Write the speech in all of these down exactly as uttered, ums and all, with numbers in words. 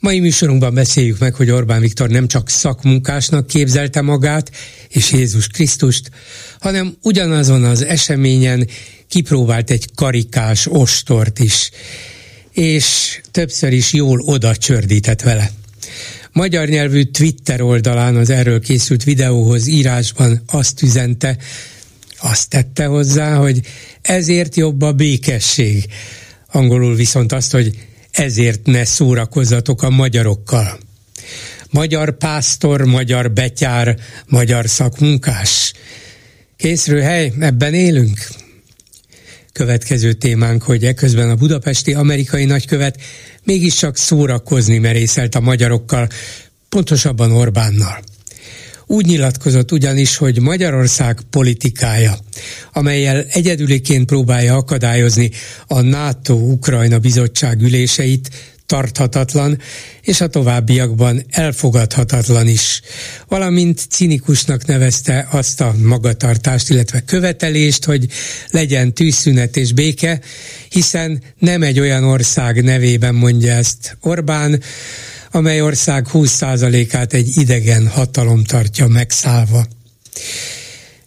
Mai műsorunkban beszéljük meg, hogy Orbán Viktor nem csak szakmunkásnak képzelte magát és Jézus Krisztust, hanem ugyanazon az eseményen kipróbált egy karikás ostort is, és többször is jól oda csördített vele. Magyar nyelvű Twitter oldalán az erről készült videóhoz írásban azt üzente, azt tette hozzá, hogy ezért jobb a békesség. Angolul viszont azt, hogy ezért ne szórakozzatok a magyarokkal. Magyar pásztor, magyar betyár, magyar szakmunkás. Készülhely, ebben élünk? Következő témánk, hogy eközben a budapesti amerikai nagykövet mégiscsak szórakozni merészelt a magyarokkal, pontosabban Orbánnal. Úgy nyilatkozott ugyanis, hogy Magyarország politikája, amellyel egyedüliként próbálja akadályozni a NATO-Ukrajna bizottság üléseit, tarthatatlan, és a továbbiakban elfogadhatatlan is. Valamint cinikusnak nevezte azt a magatartást, illetve követelést, hogy legyen tűzszünet és béke, hiszen nem egy olyan ország nevében mondja ezt Orbán, amely ország húsz százalékát egy idegen hatalom tartja megszállva.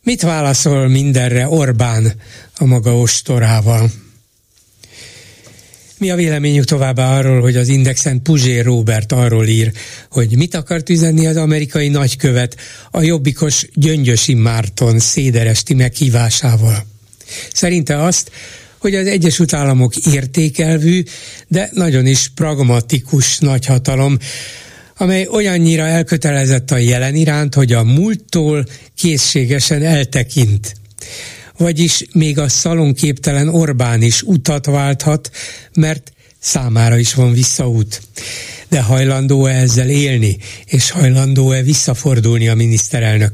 Mit válaszol mindenre Orbán a maga ostorával? Mi a véleményük továbbá arról, hogy az Indexen Puzsér Róbert arról ír, hogy mit akart üzenni az amerikai nagykövet a jobbikos Gyöngyösi Márton széderesti meghívásával? Szerinte azt, hogy az Egyesült Államok értékelvű, de nagyon is pragmatikus nagyhatalom, amely olyannyira elkötelezett a jelen iránt, hogy a múlttól készségesen eltekint. Vagyis még a szalonképtelen Orbán is utat válthat, mert számára is van visszaút. De hajlandó-e ezzel élni, és hajlandó-e visszafordulni a miniszterelnök?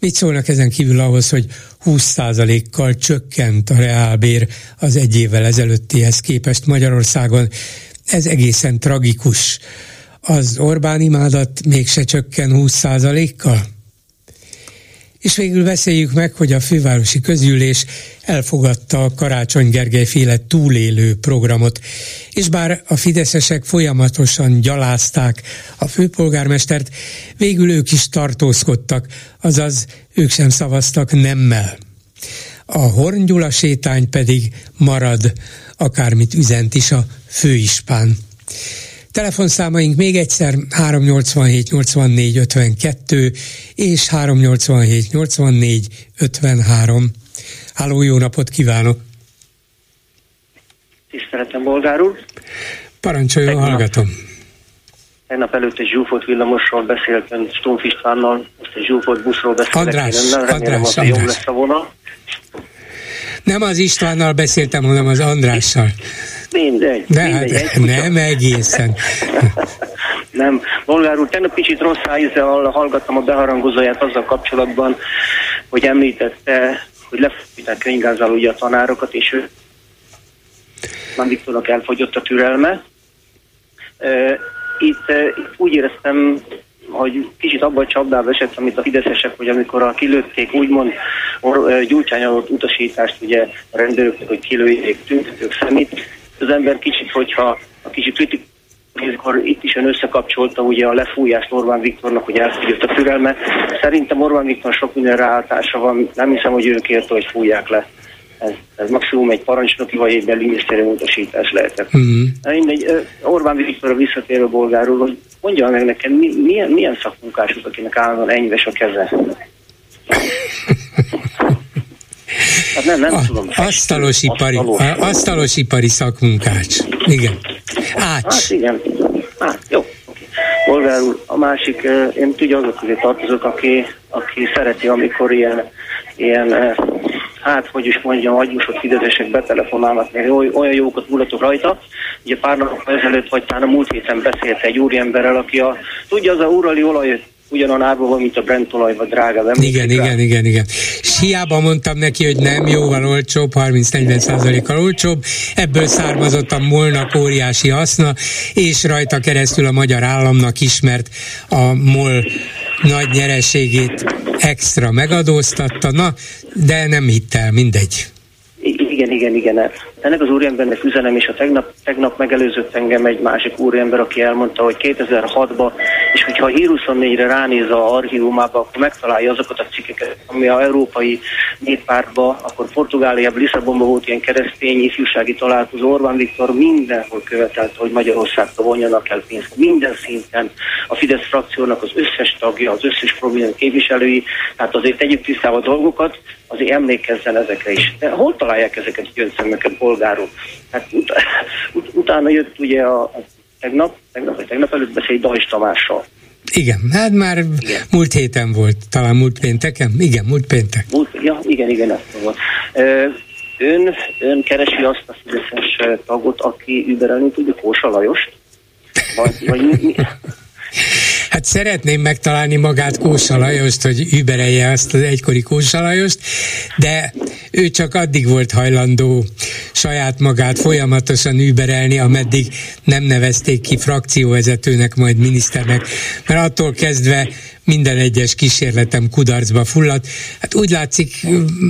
Mit szólnak ezen kívül ahhoz, hogy húsz százalékkal csökkent a reálbér az egy évvel ezelőttihez képest Magyarországon? Ez egészen tragikus. Az Orbán imádat mégse csökken húsz százalékkal? És végül beszéljük meg, hogy a fővárosi közgyűlés elfogadta a Karácsony Gergely féle túlélő programot. És bár a fideszesek folyamatosan gyalázták a főpolgármestert, végül ők is tartózkodtak, azaz ők sem szavaztak nemmel. A Horn Gyula sétány pedig marad, akármit üzent is a főispán. Telefonszámaink még egyszer három nyolcvanhét, nyolcvannégy, ötvenkettő és három nyolcvanhét, nyolcvannégy, ötvenhárom. Halló, jó napot kívánok! Tiszteletem, Bolgár úr! Parancsoljon, hallgatom! Tegnap előtt egy zsúfolt villamosról beszéltem Stumpf Istvánnal, most egy zsúfolt buszról beszélek. András, András, András. Remélem, jó lesz a vonal. Nem az Istvánnal beszéltem, hanem az Andrással. Mindegy. De mindegy, hát nem egészen. Nem. Bolgár úr, tegnap kicsit rossz ízzel hallgattam a beharangozóját azzal kapcsolatban, hogy említette, hogy lefogyták könyvgázal ugye a tanárokat, és ő már Viktornak elfogyott a türelme. Itt úgy éreztem, hogy kicsit abban a csapdába esett, amit a fideszesek, hogy amikor a kilőtték úgymond Gyurcsány adott utasítást ugye a rendőröknek, hogy kilőjék tüntetők szemét, az ember kicsit, hogyha a kicsit kritikus, akkor itt is ön összekapcsolta ugye a lefújást Orbán Viktornak, hogy elfogyott a türelme. Szerintem Orbán Viktor sok minden rááltása van, nem hiszem, hogy ő kérte, hogy fújják le. Ez, ez maximum egy parancsnoki vagy egy belügyminisztérium utasítás lehetett. Mm. Mindegy, Orbán Viktorra visszatérő, Bolgár úr, hogy mondja meg nekem, mi, milyen, milyen szakmunkás az, akinek állandóan enyves a keze? Hát nem, nem a, tudom. Asztalosipari, asztalos. asztalosipari szakmunkács. Igen. Ács. Hát igen. Hát, jó. Bolgár úr, a másik, én tudja azok közé tartozok, aki, aki szereti, amikor ilyen, ilyen hát, hogy is mondjam, agyúsott fideszesek betelefonálnak, mert olyan jókat mulatok rajta. Ugye pár napok ezelőtt, vagy talán a múlt héten beszélt egy úriemberrel, aki a, tudja, az a urali olaj, ugyanan árban, mint a Brent olaj, vagy drága, nem? Igen, igen, igen, igen, igen. És hiába mondtam neki, hogy nem, jóval olcsóbb, harminc-negyven százalékkal olcsóbb, ebből származott a MOL-nak óriási haszna, és rajta keresztül a magyar államnak is, mert a MOL nagy nyereségét extra megadóztatta, na, de nem hitt el, mindegy. Igen, igen, igen. Ennek az úriembernek üzenem, és a tegnap, tegnap megelőzött engem egy másik úriember, aki elmondta, hogy kétezer-hatban, és hogyha a hír huszonnégyre ránéz a archívumába, akkor megtalálja azokat a cikkeket, ami a európai néppártba, akkor Portugáliában, Lisszabonban volt ilyen keresztény ifjúsági találkozó, Orbán Viktor mindenhol követelte, hogy Magyarországba vonjanak el pénzt. Minden szinten a Fidesz frakciónak az összes tagja, az összes problémák képviselői, tehát azért tegyük tisztába a dolgokat, azért emlékezzen ezekre is. De hol találják ezeket a gyöngyszemeket, polgárok? Hát ut- ut- utána jött ugye a, a tegnap, tegnap, vagy tegnap előtt beszél Dajs Tamással. Igen, hát már igen. Múlt héten volt, talán múlt pénteken? Igen, múlt péntek. Múlt, ja, igen, igen, ezt volt. Ön, ön keresi azt a fideszes tagot, aki überelni tudja Kósa Lajost? Vagy, vagy mi? Hát szeretném megtalálni magát Kósa Lajost, hogy überelje azt az egykori Kósa Lajost, de ő csak addig volt hajlandó saját magát folyamatosan überelni, ameddig nem nevezték ki frakcióvezetőnek, majd miniszternek, mert attól kezdve minden egyes kísérletem kudarcba fulladt. Hát úgy látszik,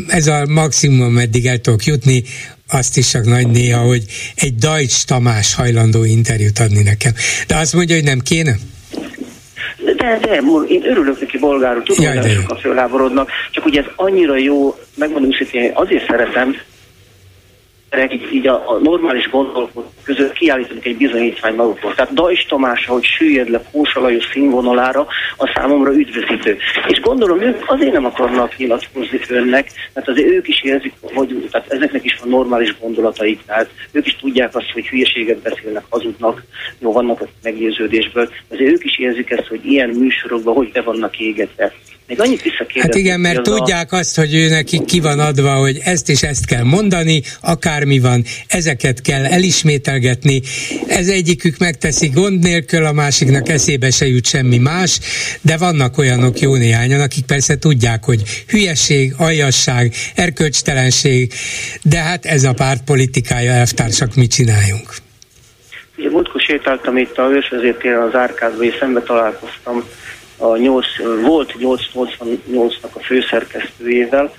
ez a maximum, eddig el tudok jutni, azt is csak nagy néha, hogy egy Dajs Tamás hajlandó interjút adni nekem. De azt mondja, hogy nem kéne? De, de, én örülök neki, bolgárul, tudom, hogy nem sokan fölháborodnak, csak ugye ez annyira jó, megmondom őszintén, azért szeretem, mert így a, a normális gondolkodók között kiállítanak egy bizonyítvány magukról. Tehát Dajs Tamás, ahogy süllyed le Kósa Lajos színvonalára, a számomra üdvözítő. És gondolom, ők azért nem akarnak nyilatkozni önnek, mert azért ők is érzik, hogy tehát ezeknek is van normális gondolataik, tehát ők is tudják azt, hogy hülyeséget beszélnek, hazudnak, jó, vannak a meggyőződésből, azért ők is érzik ezt, hogy ilyen műsorokban hogy be vannak égetve. Még annyit visszakérdeztem. Hát igen, mert az tudják a... azt, hogy ő nekik ki van adva, hogy ezt és ezt kell mondani, akármi van, ezeket kell elismételgetni. Ez egyikük megteszi gond nélkül, a másiknak eszébe se jut semmi más, de vannak olyanok jó néhányan, akik persze tudják, hogy hülyeség, aljasság, erkölcstelenség, de hát ez a pártpolitikája, elvtársak, mit csináljunk? Ugye múltkor sétáltam itt a Ősvezértéren az Árkádba, és szembe találkoztam a nyolc, volt nyolc nyolcvannyolcnak a főszerkesztőjével,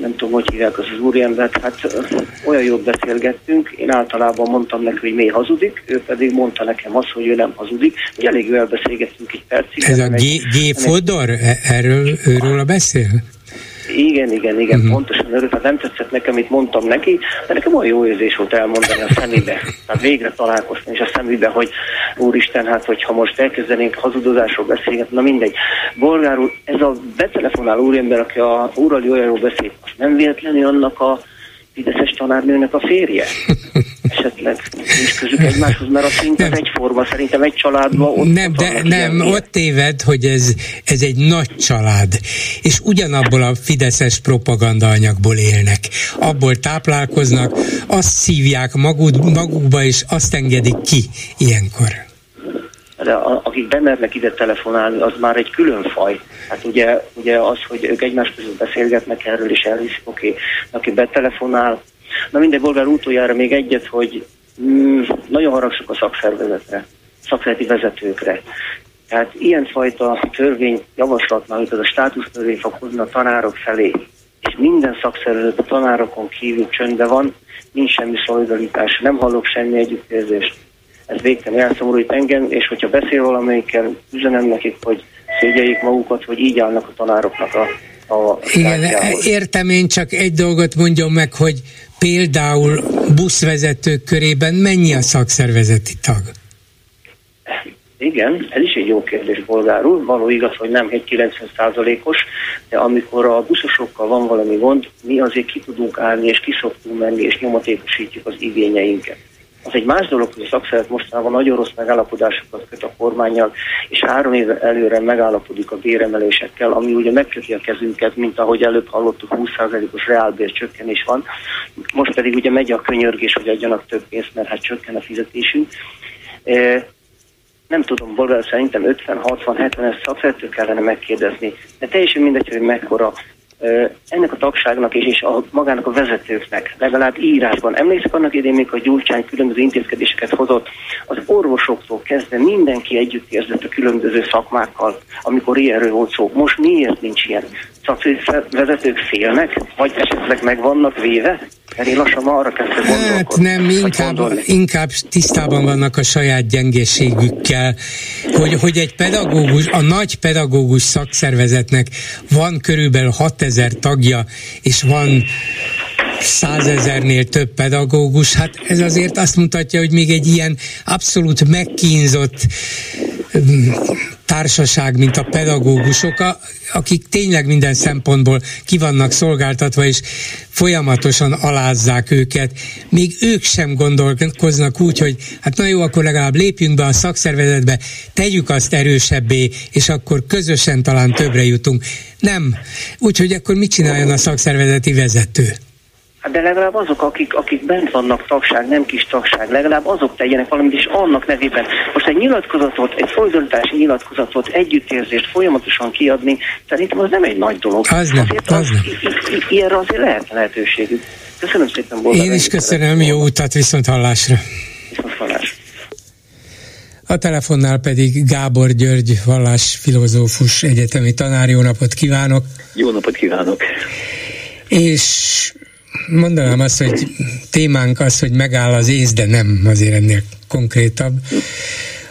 nem tudom, hogy hívják az az úriembert, hát olyan jól beszélgettünk, én általában mondtam neki, hogy mély hazudik, ő pedig mondta nekem azt, hogy ő nem hazudik, hogy elég jól elbeszélgettünk egy percig. Ez a G. Fodor, erről róla beszél? Igen, igen, igen, uh-huh. Pontosan örül, hát nem tetszett nekem, amit mondtam neki, de nekem olyan jó érzés volt elmondani a szemébe. Tehát végre találkoztam is a szemébe, hogy úristen, hát hogyha most elkezdenénk hazudozásról beszélgetni, na mindegy. Bolgár úr, ez a betelefonál úriember, aki a úrali olyanról beszél, az nem véletlenül annak a fideszes tanárnőnek a férje? Esetleg nincs közük egymáshoz, mert a szinten egyforma, szerintem egy családban ott nem, de nem, ilyen. Ott téved, hogy ez, ez egy nagy család, és ugyanabból a fideszes propagandaanyagból élnek, abból táplálkoznak, azt szívják maguk, magukba, és azt engedik ki ilyenkor. De a, akik bemernek ide telefonálni, az már egy külön faj. Hát ugye, ugye az, hogy ők egymás között beszélgetnek erről, és elhiszik, oké, okay, aki betelefonál. Na mindegy, bolgár, utoljára még egyet, hogy mm, nagyon haragszok a szakszervezetre, szakszervezeti vezetőkre. Tehát ilyenfajta törvényjavaslatnál, amit az a státusztörvény fog hozni a tanárok felé, és minden szakszervezet a tanárokon kívül csöndben van, nincs semmi szolidaritás, nem hallok semmi együttérzést. Ez végtelen elszomorít engem, és hogyha beszél valamelyikkel, üzenem nekik, hogy szégyeljék magukat, hogy így állnak a tanároknak a, a Igen, értem, én csak egy dolgot mondjam meg, hogy például buszvezetők körében mennyi a szakszervezeti tag? Igen, ez is egy jó kérdés, bolgár úr. Való igaz, hogy nem egy kilencven százalékos, de amikor a buszosokkal van valami gond, mi azért ki tudunk állni, és ki szoktunk menni, és nyomatékosítjuk az igényeinket. Az egy más dolog, hogy a szakszervezet mostanában nagyon rossz megállapodásokat köt a kormánnyal, és három éve előre megállapodik a béremelésekkel, ami ugye megköti a kezünket, mint ahogy előbb hallottuk, húsz százalékos reálbér csökkenés van. Most pedig ugye megy a könyörgés, hogy adjanak több pénzt, mert hát csökken a fizetésünk. nem tudom, valóban szerintem ötven-hatvan-hetven szakértőt kellene megkérdezni, de teljesen mindegy, hogy mekkora. Ennek a tagságnak és, és a, magának a vezetőknek legalább írásban. Emlékszek annak idén, mikor Gyurcsány különböző intézkedéseket hozott, az orvosoktól kezdve mindenki együtt érzett a különböző szakmákkal, amikor ilyenről volt szó. Most miért nincs ilyen? Szakvezetők félnek, vagy esetleg meg vannak véve? Mert én lassan ma arra kezdtem gondolkodni. Hát nem, inkább, inkább tisztában vannak a saját gyengeségükkel, hogy, hogy egy pedagógus, a nagy pedagógus szakszervezetnek van körülbelül hatezer tagja, és van százezernél több pedagógus, hát ez azért azt mutatja, hogy még egy ilyen abszolút megkínzott társaság, mint a pedagógusok, akik tényleg minden szempontból ki vannak szolgáltatva, és folyamatosan alázzák őket. Még ők sem gondolkoznak úgy, hogy hát na jó, akkor legalább lépjünk be a szakszervezetbe, tegyük azt erősebbé, és akkor közösen talán többre jutunk. Nem. Úgyhogy akkor mit csináljon a szakszervezeti vezető? De legalább azok, akik, akik bent vannak tagság, nem kis tagság, legalább azok tegyenek valamit is annak nevében. Most egy nyilatkozatot, egy folytatási nyilatkozatot, együttérzést folyamatosan kiadni, szerintem az nem egy nagy dolog. Az nem, az, az nem. I- i- ilyenre azért lehet lehetőségük. Köszönöm szépen, Bolgár. Én is köszönöm, jó utat, viszont hallásra. Viszont hallásra. A telefonnál pedig Gábor György, vallásfilozófus, egyetemi tanár. Jó napot kívánok! Jó napot kívánok! És... mondanám azt, hogy témánk az, hogy megáll az ész, de nem, azért ennél konkrétabb.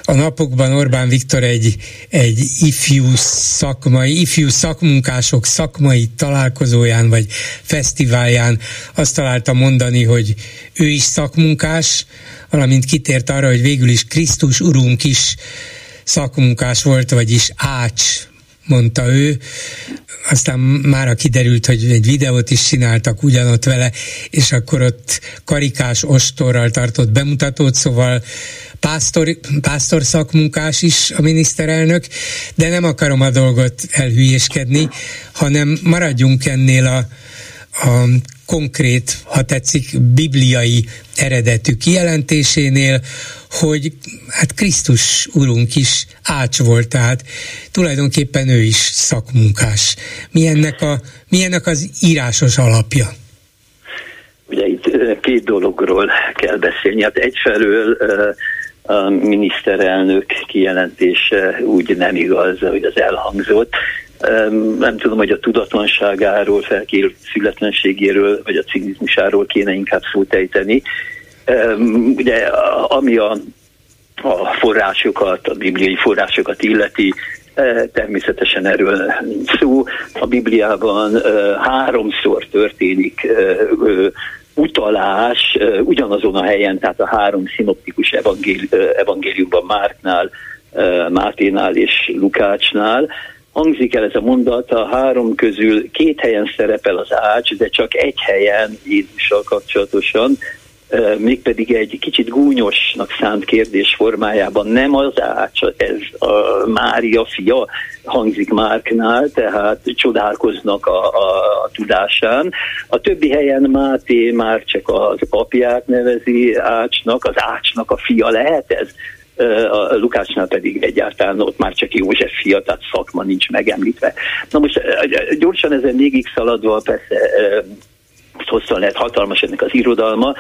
A napokban Orbán Viktor egy, egy ifjú szakmai, ifjú szakmunkások szakmai találkozóján vagy fesztiválján azt találta mondani, hogy ő is szakmunkás, valamint kitért arra, hogy végül is Krisztus Urunk is szakmunkás volt, vagyis ács, mondta ő. Aztán mára kiderült, hogy egy videót is csináltak ugyanott vele, és akkor ott karikás ostorral tartott bemutatót, szóval pásztor, pásztor szakmunkás is a miniszterelnök, de nem akarom a dolgot elhülyéskedni, hanem maradjunk ennél a, a konkrét, ha tetszik, bibliai eredetű kijelentésénél, hogy hát Krisztus Urunk is ács volt, tehát tulajdonképpen ő is szakmunkás. Mi ennek, a, mi ennek az írásos alapja? Ugye itt két dologról kell beszélni. Hát egyfelől a miniszterelnök kijelentése úgy nem igaz, hogy az elhangzott. Nem tudom, hogy a tudatlanságáról, felkészületlenségéről, vagy a cinizmusáról kéne inkább szót ejteni. Ugye, ami a, a forrásokat, a bibliai forrásokat illeti, természetesen erről szó. A Bibliában háromszor történik utalás ugyanazon a helyen, tehát a három szinoptikus evangéliumban, Márknál, Máténál és Lukácsnál. Hangzik el ez a mondat, a három közül két helyen szerepel az ács, de csak egy helyen Jézussal kapcsolatosan, mégpedig egy kicsit gúnyosnak szánt kérdés formájában. Nem az ács, ez a Mária fia hangzik Márknál, tehát csodálkoznak a, a, a tudásán. A többi helyen Máté már csak az apját nevezi ácsnak, az ácsnak a fia lehet ez. A Lukácsnál pedig egyáltalán ott már csak József fia, tehát szakma nincs megemlítve. Na most gyorsan ezen végig szaladva, persze hosszan lehet, hatalmas ennek az irodalma.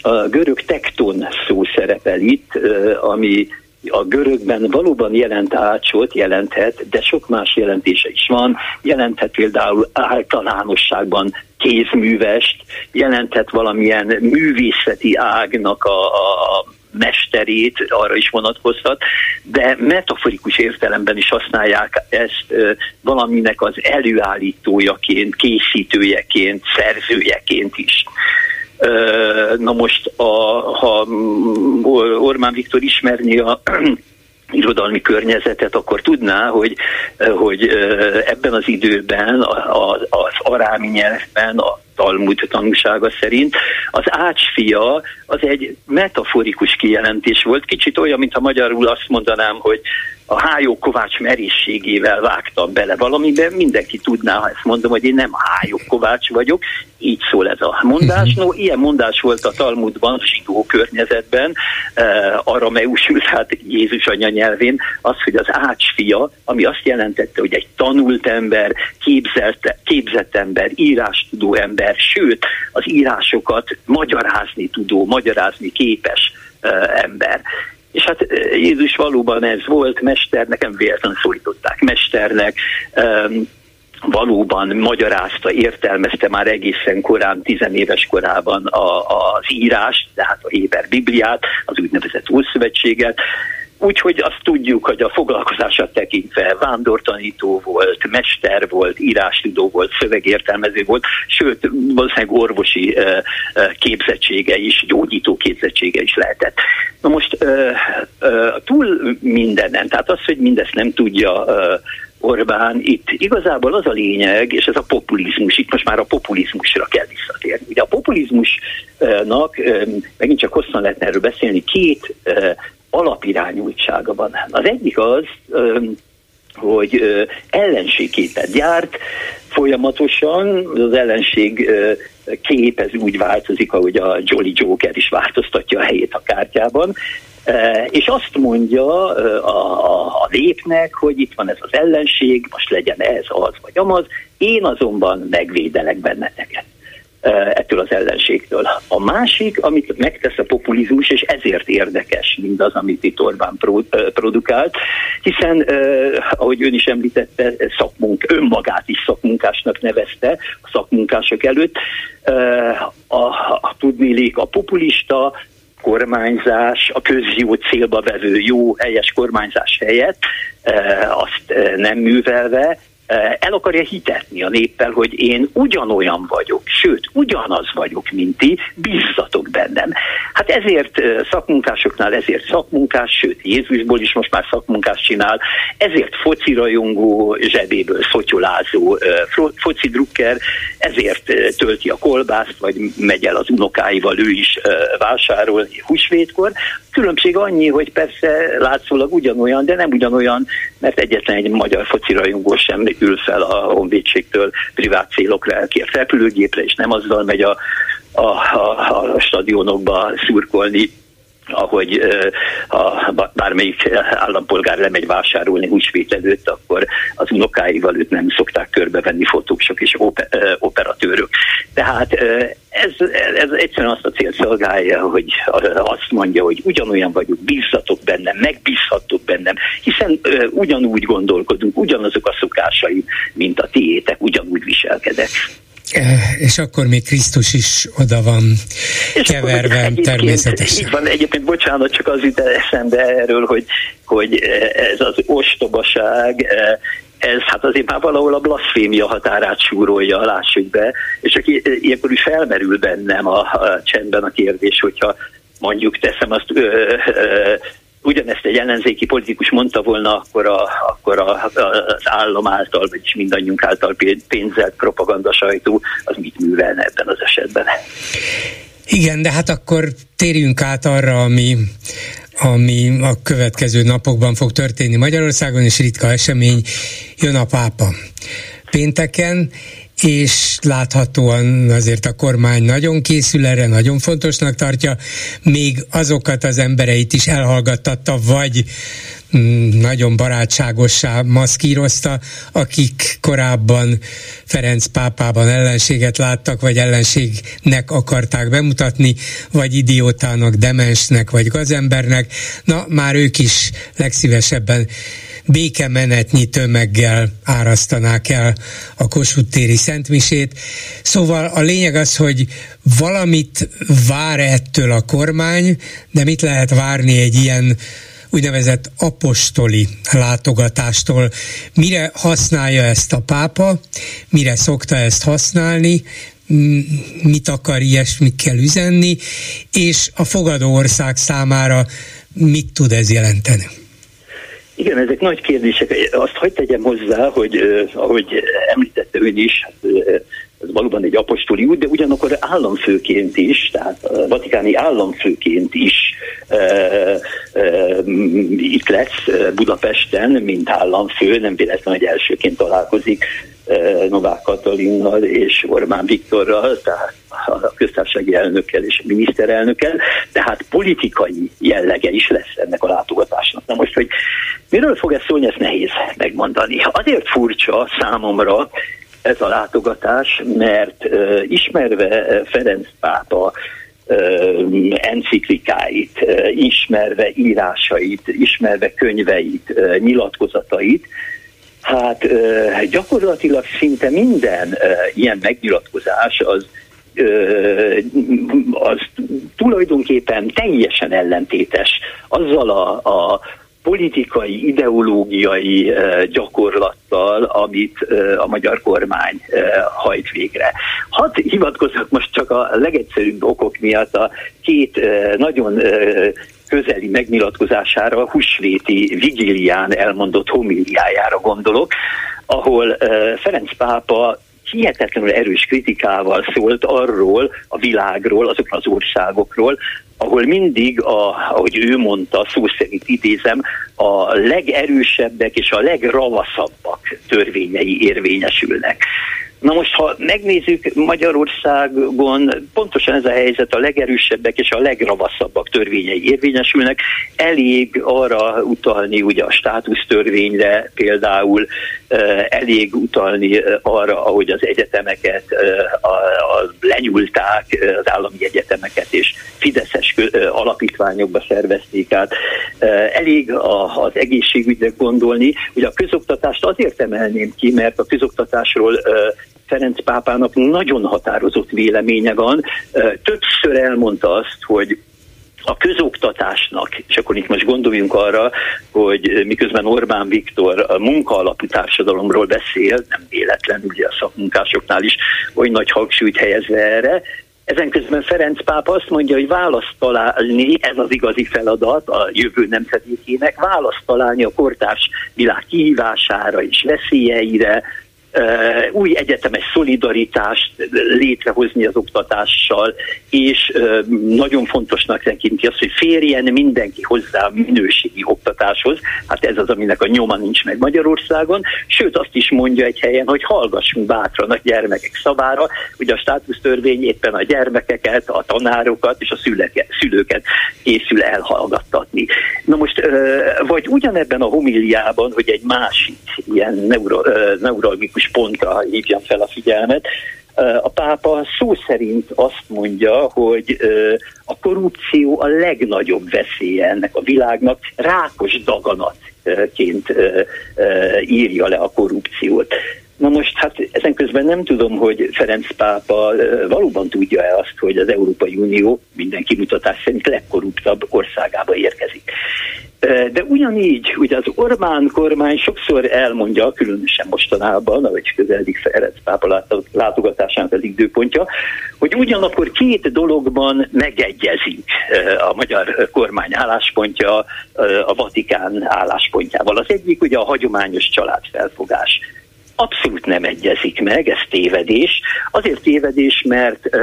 A görög tekton szó szerepel itt, ami a görögben valóban jelent ácsot, jelenthet, de sok más jelentése is van. Jelenthet például általánosságban kézművest, jelenthet valamilyen művészeti ágnak a, a mesterét, arra is vonatkoztat, de metaforikus értelemben is használják ezt valaminek az előállítójaként, készítőjeként, szerzőjeként is. Na most, a, ha Orbán Viktor ismerné a irodalmi környezetet, akkor tudná, hogy, hogy ebben az időben az arámi nyelvben, a Talmud tanúsága szerint. Az ácsfia az egy metaforikus kijelentés volt, kicsit olyan, mintha magyarul azt mondanám, hogy a Hájó Kovács merészségével vágtam bele valamiben, mindenki tudná, ha ezt mondom, hogy én nem Hájó Kovács vagyok, így szól ez a mondás. No, ilyen mondás volt a Talmudban, a zsidó környezetben, arameusül, hát Jézus anyanyelvén, az, hogy az ácsfia, ami azt jelentette, hogy egy tanult ember, képzelt, képzett ember, írástudó ember, sőt, az írásokat magyarázni tudó, magyarázni képes ember. És hát Jézus valóban ez volt, mesternek, nem véletlenül szólították mesternek, valóban magyarázta, értelmezte már egészen korán, tizenéves korában az írást, tehát a héber Bibliát, az úgynevezett Ószövetséget. Úgyhogy azt tudjuk, hogy a foglalkozását tekintve vándortanító volt, mester volt, írástudó volt, szövegértelmező volt, sőt, valószínűleg orvosi képzettsége is, gyógyító képzettsége is lehetett. Na most túl mindenen, tehát az, hogy mindezt nem tudja Orbán, itt igazából az a lényeg, és ez a populizmus, itt most már a populizmusra kell visszatérni. Ugye a populizmusnak, megint csak hosszan lehetne erről beszélni, két alapirányultsága van. Az egyik az, hogy ellenségképet gyárt folyamatosan, az ellenség kép ez úgy változik, ahogy a Jolly Joker is változtatja a helyét a kártyában, és azt mondja a népnek, hogy itt van ez az ellenség, most legyen ez, az vagy amaz, én azonban megvédelek benneteket ettől az ellenségtől. A másik, amit megtesz a populizmus, és ezért érdekes mindaz, amit itt Orbán produkált, hiszen, ahogy ön is említette, szakmunk, önmagát is szakmunkásnak nevezte a szakmunkások előtt. A, a, tudniillik, a populista kormányzás, a közjó célba vevő jó, helyes kormányzás helyett, azt nem művelve, el akarja hitetni a néppel, hogy én ugyanolyan vagyok, sőt, ugyanaz vagyok, mint ti, bízzatok bennem. Hát ezért szakmunkásoknál, ezért szakmunkás, sőt, Jézusból is most már szakmunkás csinál, ezért focirajongó, zsebéből szotyolázó focidrukker, ezért tölti a kolbászt, vagy megy el az unokáival, ő is vásárolni húsvétkor. Különbség annyi, hogy persze látszólag ugyanolyan, de nem ugyanolyan, mert egyetlen egy magyar focirajongó sem ül fel a honvédségtől privát célokra elkért repülőgépre, és nem azzal megy a, a, a, a stadionokba szurkolni, ahogy ha bármelyik állampolgár lemegy vásárolni húsvét előtt, akkor az unokáival őt nem szokták körbevenni fotósok és operatőrök. Tehát ez, ez egyszerűen azt a célt szolgálja, hogy azt mondja, hogy ugyanolyan vagyok, bízzatok bennem, megbízhatok bennem, hiszen ugyanúgy gondolkodunk, ugyanazok a szokásaim, mint a tiétek, ugyanúgy viselkedek. És akkor még Krisztus is oda van és keverve természetesen. Így van, egyébként bocsánat, csak az jut eszembe erről, hogy, hogy ez az ostobaság, ez hát azért már valahol a blaszfémia határát súrolja, lássuk be, és csak ilyenkor is felmerül bennem a, a csendben a kérdés, hogyha mondjuk teszem azt, ö, ö, ugyanezt egy ellenzéki politikus mondta volna, akkor, a, akkor a, az állam által, vagyis mindannyiunk által pénzelt propaganda sajtó, az mit művelne ebben az esetben? Igen, de hát akkor térjünk át arra, ami, ami a következő napokban fog történni Magyarországon, és ritka esemény, jön a pápa pénteken, és láthatóan azért a kormány nagyon készül erre, nagyon fontosnak tartja, még azokat az embereit is elhallgattatta, vagy mm, nagyon barátságossá maszkírozta, akik korábban Ferenc pápában ellenséget láttak, vagy ellenségnek akarták bemutatni, vagy idiótának, demensnek, vagy gazembernek. Na, már ők is legszívesebben békemenetnyi tömeggel árasztanák el a Kossuth téri szentmisét. Szóval a lényeg az, hogy valamit vár ettől a kormány, de mit lehet várni egy ilyen úgynevezett apostoli látogatástól? Mire használja ezt a pápa? Mire szokta ezt használni? Mit akar ilyesmikkel üzenni? És a fogadó ország számára mit tud ez jelenteni? Igen, ezek nagy kérdések. Azt hadd tegyem hozzá, hogy eh, ahogy említette ön is, eh, ez valóban egy apostoli út, de ugyanakkor államfőként is, tehát vatikáni államfőként is e, e, itt lesz Budapesten, mint államfő, nem véletlen, hogy elsőként találkozik e, Novák Katalinnal és Orbán Viktorral, tehát a köztársasági elnökkel és a miniszterelnökkel, tehát politikai jellege is lesz ennek a látogatásnak. Na most, hogy miről fog ez szólni, ezt nehéz megmondani. Azért furcsa számomra ez a látogatás, mert uh, ismerve Ferenc pápa uh, enciklikáit, uh, ismerve írásait, ismerve könyveit, uh, nyilatkozatait, hát uh, gyakorlatilag szinte minden uh, ilyen megnyilatkozás az az tulajdonképpen teljesen ellentétes azzal a, a politikai, ideológiai gyakorlattal, amit a magyar kormány hajt végre. Hadd hivatkozzak most csak a legegyszerűbb okok miatt a két nagyon közeli megnyilatkozására, a húsvéti vigílián elmondott homíliájára gondolok, ahol Ferenc pápa hihetetlenül erős kritikával szólt arról a világról, azokról az országokról, ahol mindig, a, ahogy ő mondta, szó szerint idézem, a legerősebbek és a legravaszabbak törvényei érvényesülnek. Na most, ha megnézzük Magyarországon, pontosan ez a helyzet, a legerősebbek és a legravaszabbak törvényei érvényesülnek, elég arra utalni ugye a státusztörvényre például, elég utalni arra, ahogy az egyetemeket a, a lenyúlták, az állami egyetemeket, és fideszes alapítványokba szervezték át, elég az egészségügyre gondolni. Ugye a közoktatást azért emelném ki, mert a közoktatásról Ferenc pápának nagyon határozott véleménye van. Többször elmondta azt, hogy a közoktatásnak, és akkor itt most gondoljunk arra, hogy miközben Orbán Viktor a munkaalapú társadalomról beszél, nem véletlen ugye a szakmunkásoknál is oly nagy hangsúlyt helyezve erre, ezen közben Ferenc pápa azt mondja, hogy választ találni, ez az igazi feladat a jövő nemzedékének, választ találni a kortárs világ kihívására és veszélyeire, Uh, új egyetemes szolidaritást létrehozni az oktatással, és uh, nagyon fontosnak tekinti azt, hogy férjen mindenki hozzá minőségi oktatáshoz, hát ez az, aminek a nyoma nincs meg Magyarországon, sőt azt is mondja egy helyen, hogy hallgassunk bátran a gyermekek szavára, ugye a státusztörvény éppen a gyermekeket, a tanárokat és a szüleke, szülőket készül elhallgattatni. Na most, uh, vagy ugyanebben a homíliában, hogy egy másik ilyen neuro, uh, neuralgikus pontra hívjam fel a figyelmet. A pápa szó szerint azt mondja, hogy a korrupció a legnagyobb veszélye ennek a világnak, rákos daganatként írja le a korrupciót. Na most, hát ezen közben nem tudom, hogy Ferenc pápa valóban tudja-e azt, hogy az Európai Unió minden kimutatás szerint legkorruptabb országába érkezik. De ugyanígy, ugye az Orbán kormány sokszor elmondja, különösen mostanában, ahogy közeledik Ferenc pápa látogatásának az időpontja, hogy ugyanakkor két dologban megegyezik a magyar kormány álláspontja a Vatikán álláspontjával. Az egyik ugye a hagyományos családfelfogás. Abszolút nem egyezik meg, ez tévedés. Azért tévedés, mert uh,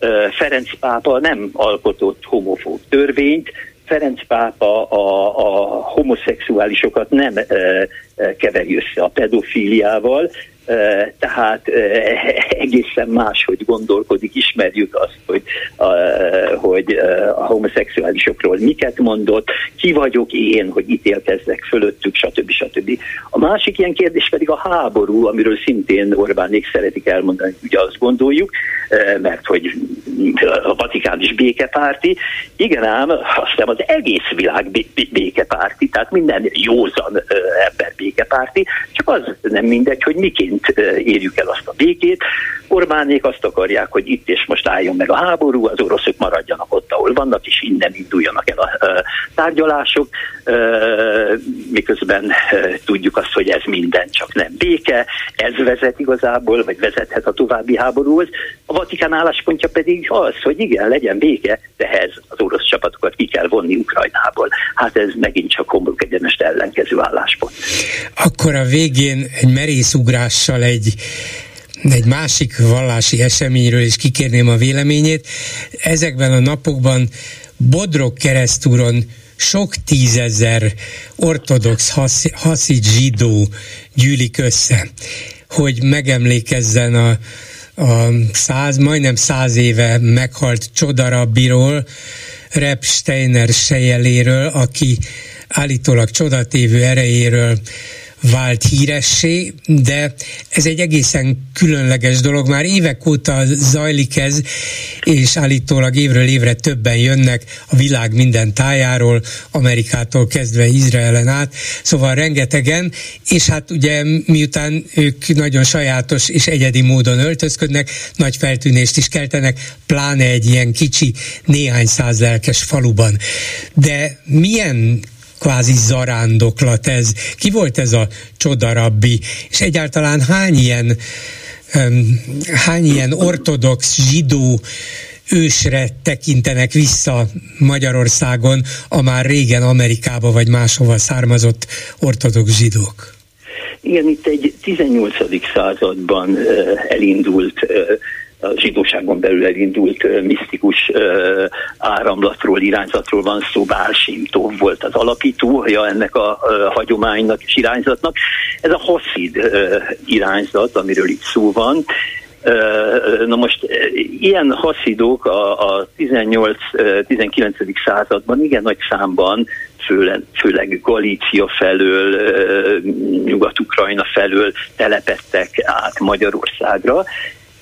uh, Ferenc pápa nem alkotott homofób törvényt, Ferenc pápa a, a homoszexuálisokat nem uh, keveri össze a pedofíliával, uh, tehát uh, egészen máshogy gondolkodik, ismerjük azt, hogy, uh, hogy uh, a homoszexuálisokról miket mondott, ki vagyok én, hogy ítélkezzek fölöttük, stb. Stb. A másik ilyen kérdés pedig a háború, amiről szintén Orbánék szeretik elmondani, ugye azt gondoljuk, uh, mert hogy a Vatikán is békepárti, igen ám, aztán az egész világ békepárti, tehát minden józan uh, ember békepárti, csak az nem mindegy, hogy miként érjük el azt a békét. Orbánék azt akarják, hogy itt és most álljon meg a háború, az oroszok maradjanak ott, ahol vannak, és innen induljanak el a tárgyalások, miközben tudjuk azt, hogy ez minden csak nem béke, ez vezet igazából, vagy vezethet a további háborúhoz. A Vatikán álláspontja pedig az, hogy igen, legyen béke, de ehhez az orosz csapatokat ki kell vonni Ukrajnából. Hát ez megint csak homlok egyenest ellenkező álláspont. Akkor a végén egy merész ugrással egy egy másik vallási eseményről is kikérném a véleményét. Ezekben a napokban Bodrog keresztúron sok tízezer ortodox hasz, haszid zsidó gyűlik össze, hogy megemlékezzen a, a száz, majdnem száz éve meghalt csodarabbiról, Reb Steiner sejeléről, aki állítólag csodatévő erejéről vált híressé, de ez egy egészen különleges dolog. Már évek óta zajlik ez, és állítólag évről évre többen jönnek a világ minden tájáról, Amerikától kezdve Izraelen át, szóval rengetegen, és hát ugye miután ők nagyon sajátos és egyedi módon öltözködnek, nagy feltűnést is keltenek, pláne egy ilyen kicsi, néhány száz lelkes faluban. De milyen kvázi zarándoklat ez? Ki volt ez a csodarabbi? És egyáltalán hány ilyen, um, hány ilyen ortodox zsidó ősre tekintenek vissza Magyarországon a már régen Amerikába vagy máshova származott ortodox zsidók? Igen, itt egy tizennyolcadik században elindult, a zsidóságon belül elindult misztikus áramlatról, irányzatról van szó. Bál Sem Tov volt az alapítója ennek a hagyománynak és irányzatnak. Ez a haszid irányzat, amiről itt szó van. Na most ilyen haszidok a tizennyolc-tizenkilencedik században igen nagy számban, főleg Galícia felől, Nyugat-Ukrajna felől telepettek át Magyarországra,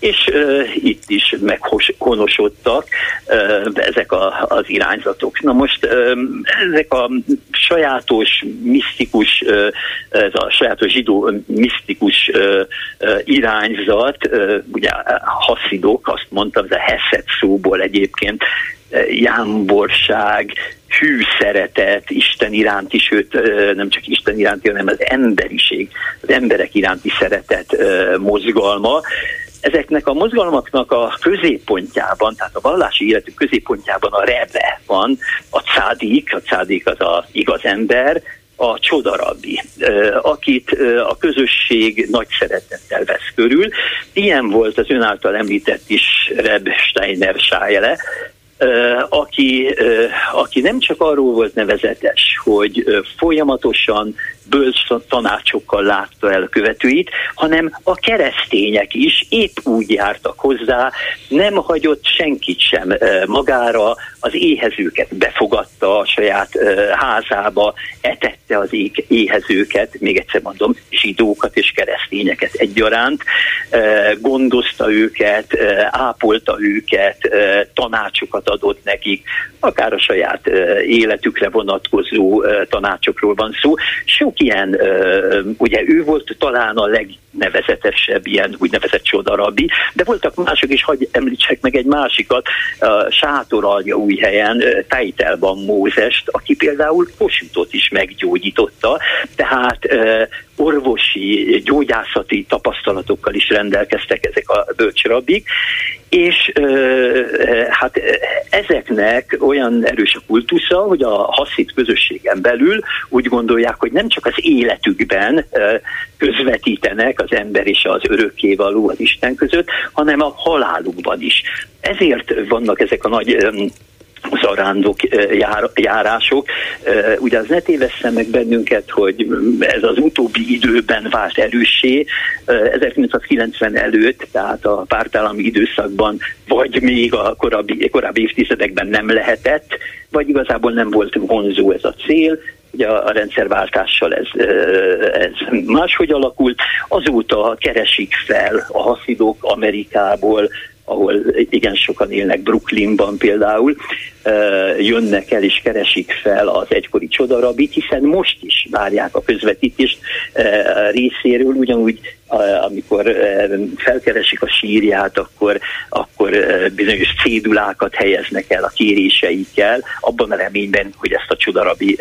és uh, itt is meghonosodtak uh, ezek a, az irányzatok. Na most um, ezek a sajátos, misztikus, uh, ez a sajátos zsidó misztikus uh, uh, irányzat, uh, ugye haszidok, azt mondtam, ez a heszed szóból egyébként, uh, jámborság, hű szeretet, Isten iránti, sőt nem csak Isten iránti, hanem az emberiség, az emberek iránti szeretet uh, mozgalma. Ezeknek a mozgalmaknak a középpontjában, tehát a vallási életünk középpontjában a rebe van, a cádik, a cádik az az igaz ember, a csodarabbi, akit a közösség nagy szeretettel vesz körül. Ilyen volt az ön által említett is Reb Steiner sejele, aki, aki nem csak arról volt nevezetes, hogy folyamatosan bölcs tanácsokkal látta el a követőit, hanem a keresztények is épp úgy jártak hozzá, nem hagyott senkit sem magára, az éhezőket befogadta a saját házába, etette az éhezőket, még egyszer mondom, zsidókat és keresztényeket egyaránt, gondozta őket, ápolta őket, tanácsokat adott nekik, akár a saját életükre vonatkozó tanácsokról van szó. Sok ilyen, ugye ő volt talán a legnevezetesebb ilyen úgynevezett csodarabbi, de voltak mások is, hagy említsek meg egy másikat, sátoralja Újhelyen, Tejtelban Mózest, aki például Kossuthot is meggyógyította, tehát orvosi, gyógyászati tapasztalatokkal is rendelkeztek ezek a bölcsrabbik, és hát ezeknek olyan erős a kultusza, hogy a haszid közösségen belül úgy gondolják, hogy nem csak az életükben közvetítenek az ember és az örökkévaló, az Isten között, hanem a halálukban is. Ezért vannak ezek a nagy zarándok jár, járások. Ugye az ne tévesszen meg bennünket, hogy ez az utóbbi időben vált erőssé, ezerkilencszázkilencven előtt, tehát a pártállami időszakban, vagy még a korábbi, korábbi évtizedekben nem lehetett, vagy igazából nem volt vonzó ez a cél. Ugye a rendszerváltással ez, ez máshogy alakult. Azóta keresik fel a haszidok Amerikából, ahol igen sokan élnek, Brooklynban például, jönnek el és keresik fel az egykori csodarabit, hiszen most is várják a közvetítést részéről, ugyanúgy amikor felkeresik a sírját, akkor, akkor bizonyos cédulákat helyeznek el a kéréseikkel, abban a reményben, hogy ezt a csodarabbi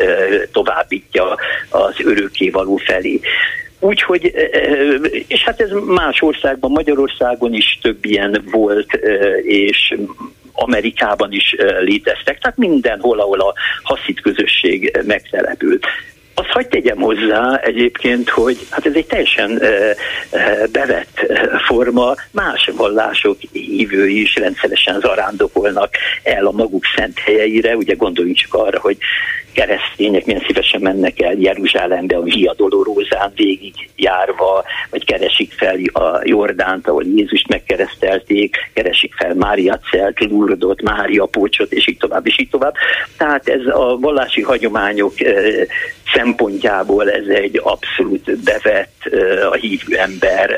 továbbítja az örökkévaló felé. Úgyhogy, és hát ez más országban, Magyarországon is több ilyen volt, és Amerikában is léteztek, tehát mindenhol, ahol a haszid közösség megtelepült. Azt hagy tegyem hozzá egyébként, hogy hát ez egy teljesen e, e, bevett forma, más vallások hívői is rendszeresen zarándokolnak el a maguk szent helyeire, ugye gondoljunk csak arra, hogy keresztények milyen szívesen mennek el Jeruzsálembe a Via Dolorózán végigjárva, vagy keresik fel a Jordánt, ahol Jézust megkeresztelték, keresik fel Mária Celt, Lourdot, Mária Pócsot, és így tovább, és így tovább. Tehát ez a vallási hagyományok szempontjából ez egy abszolút bevett a hívő ember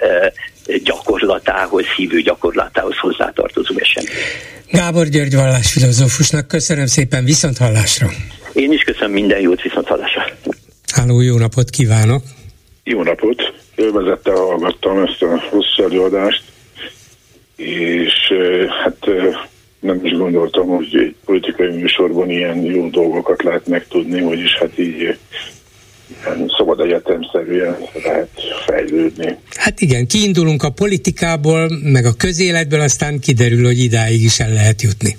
gyakorlatához, hívő gyakorlatához hozzátartozó esemény. Gábor György vallásfilozófusnak köszönöm szépen, viszont hallásra! Én is köszönöm, minden jót, viszont hallásra! Háló, jó napot kívánok! Jó napot! Élvezettel hallgattam ezt a hosszú előadást, és hát nem is gondoltam, hogy egy politikai műsorban ilyen jó dolgokat lehet megtudni, vagyis hát így szabad egyetemszerűen lehet fejlődni. Hát igen, kiindulunk a politikából, meg a közéletből, aztán kiderül, hogy idáig is el lehet jutni.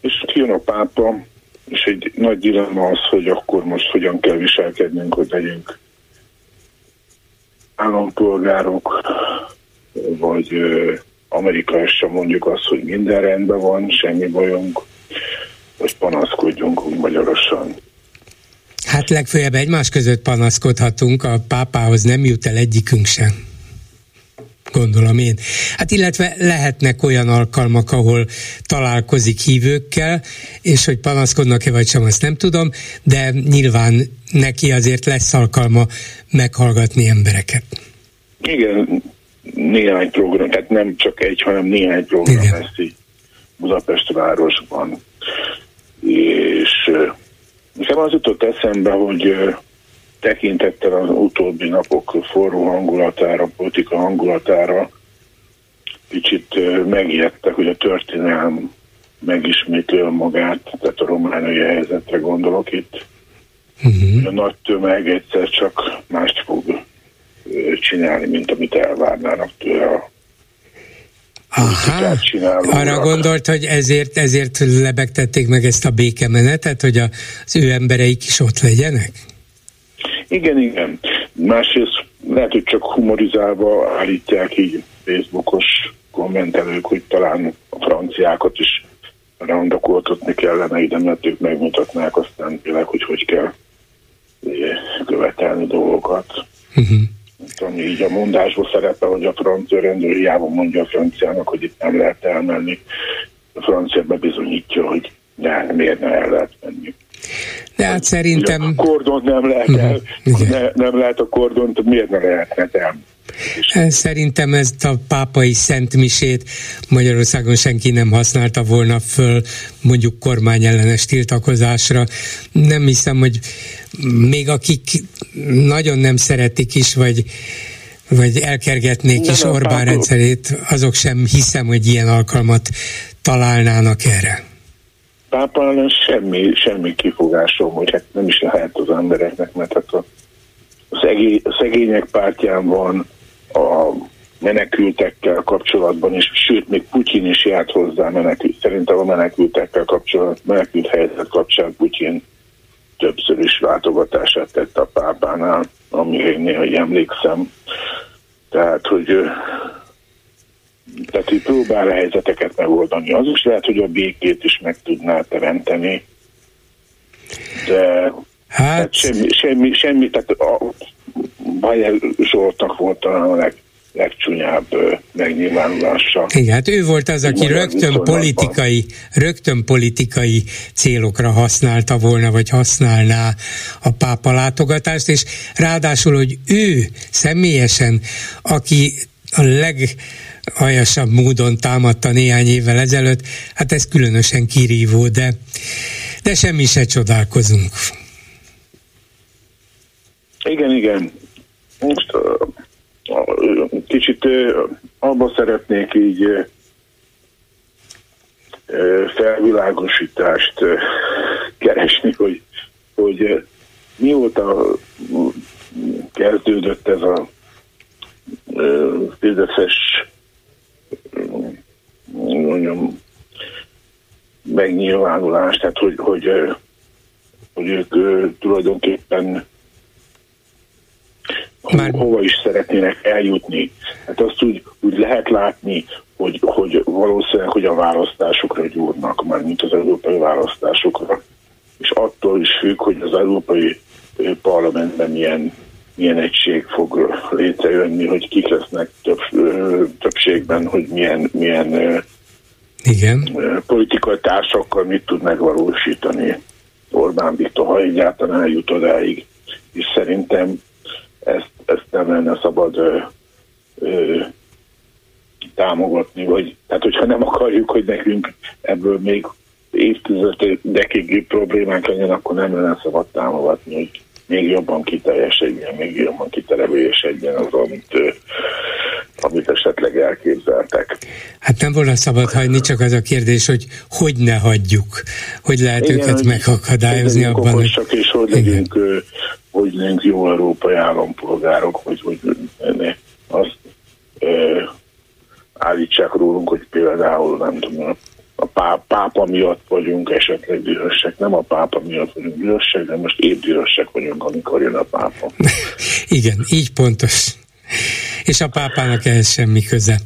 És jön a pápa, és egy nagy dilemma az, hogy akkor most hogyan kell viselkednünk, hogy legyünk állampolgárok, vagy amerikai sem mondjuk azt, hogy minden rendben van, semmi bajunk, vagy panaszkodjunk úgy magyarosan. Hát legfeljebb egymás között panaszkodhatunk, a pápához nem jut el egyikünk sem. Gondolom én. Hát illetve lehetnek olyan alkalmak, ahol találkozik hívőkkel, és hogy panaszkodnak-e vagy sem, azt nem tudom, de nyilván neki azért lesz alkalma meghallgatni embereket. Igen, néhány program, tehát nem csak egy, hanem néhány program igen. Lesz így Budapest városban. És nekem az jutott eszembe, hogy tekintettel az utóbbi napok forró hangulatára, politika hangulatára kicsit megijedtek, hogy a történelem megismétli magát, tehát a romániai helyzetre gondolok itt. Uh-huh. A nagy tömeg egyszer csak mást fog csinálni, mint amit elvárnának tőle a aha, arra gondolt, hogy ezért, ezért lebegtették meg ezt a békemenetet, hogy az ő embereik is ott legyenek? Igen, igen. Másrészt lehet, hogy csak humorizálva állítják így Facebookos kommentelők, hogy talán a franciákat is randakoltatni kellene ide, mert ők megmutatnák aztán tényleg, hogy hogy kell követelni dolgokat. Uh-huh. Ami így a mondásból szerepel, hogy a francia rendőr hiába mondja a franciának, hogy itt nem lehet elmenni. A francia bebizonyítja, hogy de, miért ne el lehet menni. De hát szerintem... A kordont nem lehet el, ne, nem lehet a kordont, miért ne lehetne el? Szerintem ezt a pápai szentmisét Magyarországon senki nem használta volna föl mondjuk kormányellenes tiltakozásra. Nem hiszem, hogy még akik nagyon nem szeretik is, vagy, vagy elkergetnék nem is Orbán pápa rendszerét, azok sem hiszem, hogy ilyen alkalmat találnának erre. Pápa ellen semmi, semmi kifogásom, hogy hát nem is lehet az embereknek, mert hát a szegé, szegények pártján van, a menekültekkel kapcsolatban is, sőt, még Putyin is járt hozzá menekült. Szerintem a menekültekkel kapcsolatban, menekült helyzet kapcsán Putyin többször is látogatását tett a pápánál, amire én néha emlékszem. Tehát, hogy tehát, hogy próbál a helyzeteket megoldani. Az is lehet, hogy a békét is meg tudná teremteni. De hát... Hát semmi, semmi, semmi, tehát a Bajer Zsoltnak volt talán a leg, legcsúnyább megnyilvánulása. Igen, hát ő volt az, aki rögtön politikai, rögtön politikai célokra használta volna, vagy használná a pápa látogatást, és ráadásul, hogy ő személyesen, aki a legaljasabb módon támadta néhány évvel ezelőtt, hát ez különösen kirívó, de, de semmi se csodálkozunk. Igen, igen. Most kicsit abba szeretnék így felvilágosítást keresni, hogy, hogy mióta kezdődött ez a fideszes mondjam megnyilvánulás, tehát hogy, hogy hogy ők ö, tulajdonképpen ho- hova is szeretnének eljutni. Hát azt úgy, úgy lehet látni, hogy, hogy valószínűleg, hogy a választásokra gyúrnak, már mint az európai választásokra. És attól is függ, hogy az európai parlamentben milyen, milyen egység fog létrejönni, hogy kik lesznek több, többségben, hogy milyen, milyen igen, politikai társakkal mit tud megvalósítani Orbán Viktor, ha egyáltalán eljut odáig. És szerintem ezt, ezt nem lenne szabad ö, ö, támogatni, vagy, tehát hogyha nem akarjuk, hogy nekünk ebből még évtizedekig problémánk legyen, akkor nem lenne szabad támogatni, hogy még jobban kiteljesedjen, még jobban kiterevőjesedjen az, amit, amit esetleg elképzeltek. Hát nem volna szabad hagyni, csak az a kérdés, hogy hogy ne hagyjuk, hogy lehet igen, őket megakadályozni abban. Okosak, hogy... és hogy legyünk, hogy legyünk jó európai állampolgárok, hogy, hogy ne azt e, állítsák rólunk, hogy például nem tudom, a pá- pápa miatt vagyunk esetleg dühösek. Nem a pápa miatt vagyunk dühösek, de most épp dühösek vagyunk, amikor jön a pápa. Igen, így pontos. És a pápának ehhez semmi köze.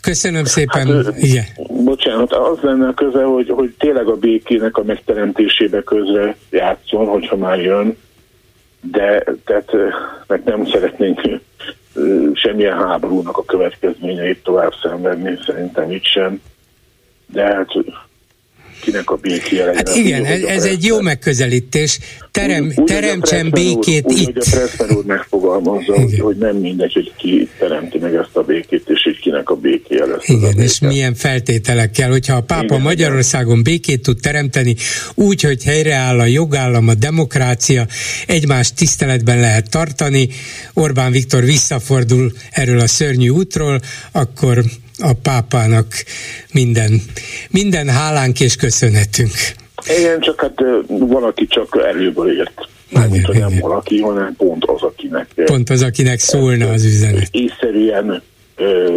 Köszönöm szépen. Hát, igen. Bocsánat, az lenne a köze, hogy, hogy tényleg a békének a megteremtésébe közre játszon, hogyha már jön, de tehát, meg nem szeretnénk semmilyen háborúnak a következményeit tovább szenvedni, szerintem itt sem. De hát, kinek a békéje legyen? Hát igen, úgy, ez, ez egy jó megközelítés. Terem, úgy, teremtsen békét úr, itt. Úgy, hogy a Pressman úr megfogalmazza, hogy, hogy nem mindegy, hogy ki teremti meg ezt a békét, és hogy kinek a békéje lesz. Igen, béke. És milyen feltételekkel, hogyha a pápa igen, Magyarországon békét tud teremteni, úgy, hogy helyreáll a jogállam, a demokrácia, egymást tiszteletben lehet tartani, Orbán Viktor visszafordul erről a szörnyű útról, akkor... a pápának minden, minden hálánk és köszönhetünk. Igen, csak hát valaki csak előből ért. Nem, igen, nem igen. Valaki, hanem pont az, akinek. Pont az, akinek szólna az üzenet. Észszerűen, ö,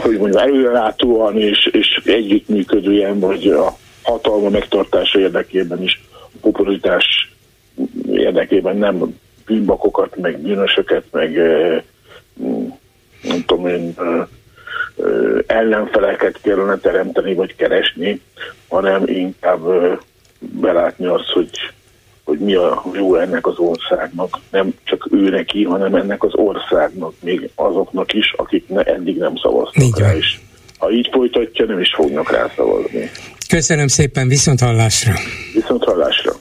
hogy mondjam, előrelátóan és, és együttműködően, vagy a hatalma megtartása érdekében is, a popularitás érdekében nem bűnbakokat, meg bűnösöket, meg ö, nem tudom én, ö, ö, ellenfeleket kellene teremteni, vagy keresni, hanem inkább ö, belátni azt, hogy, hogy mi a jó ennek az országnak, nem csak ő neki, hanem ennek az országnak, még azoknak is, akik ne, eddig nem szavaztak így rá is. Ha így folytatja, nem is fognak rá szavazni. Köszönöm szépen, viszont hallásra! Viszont hallásra!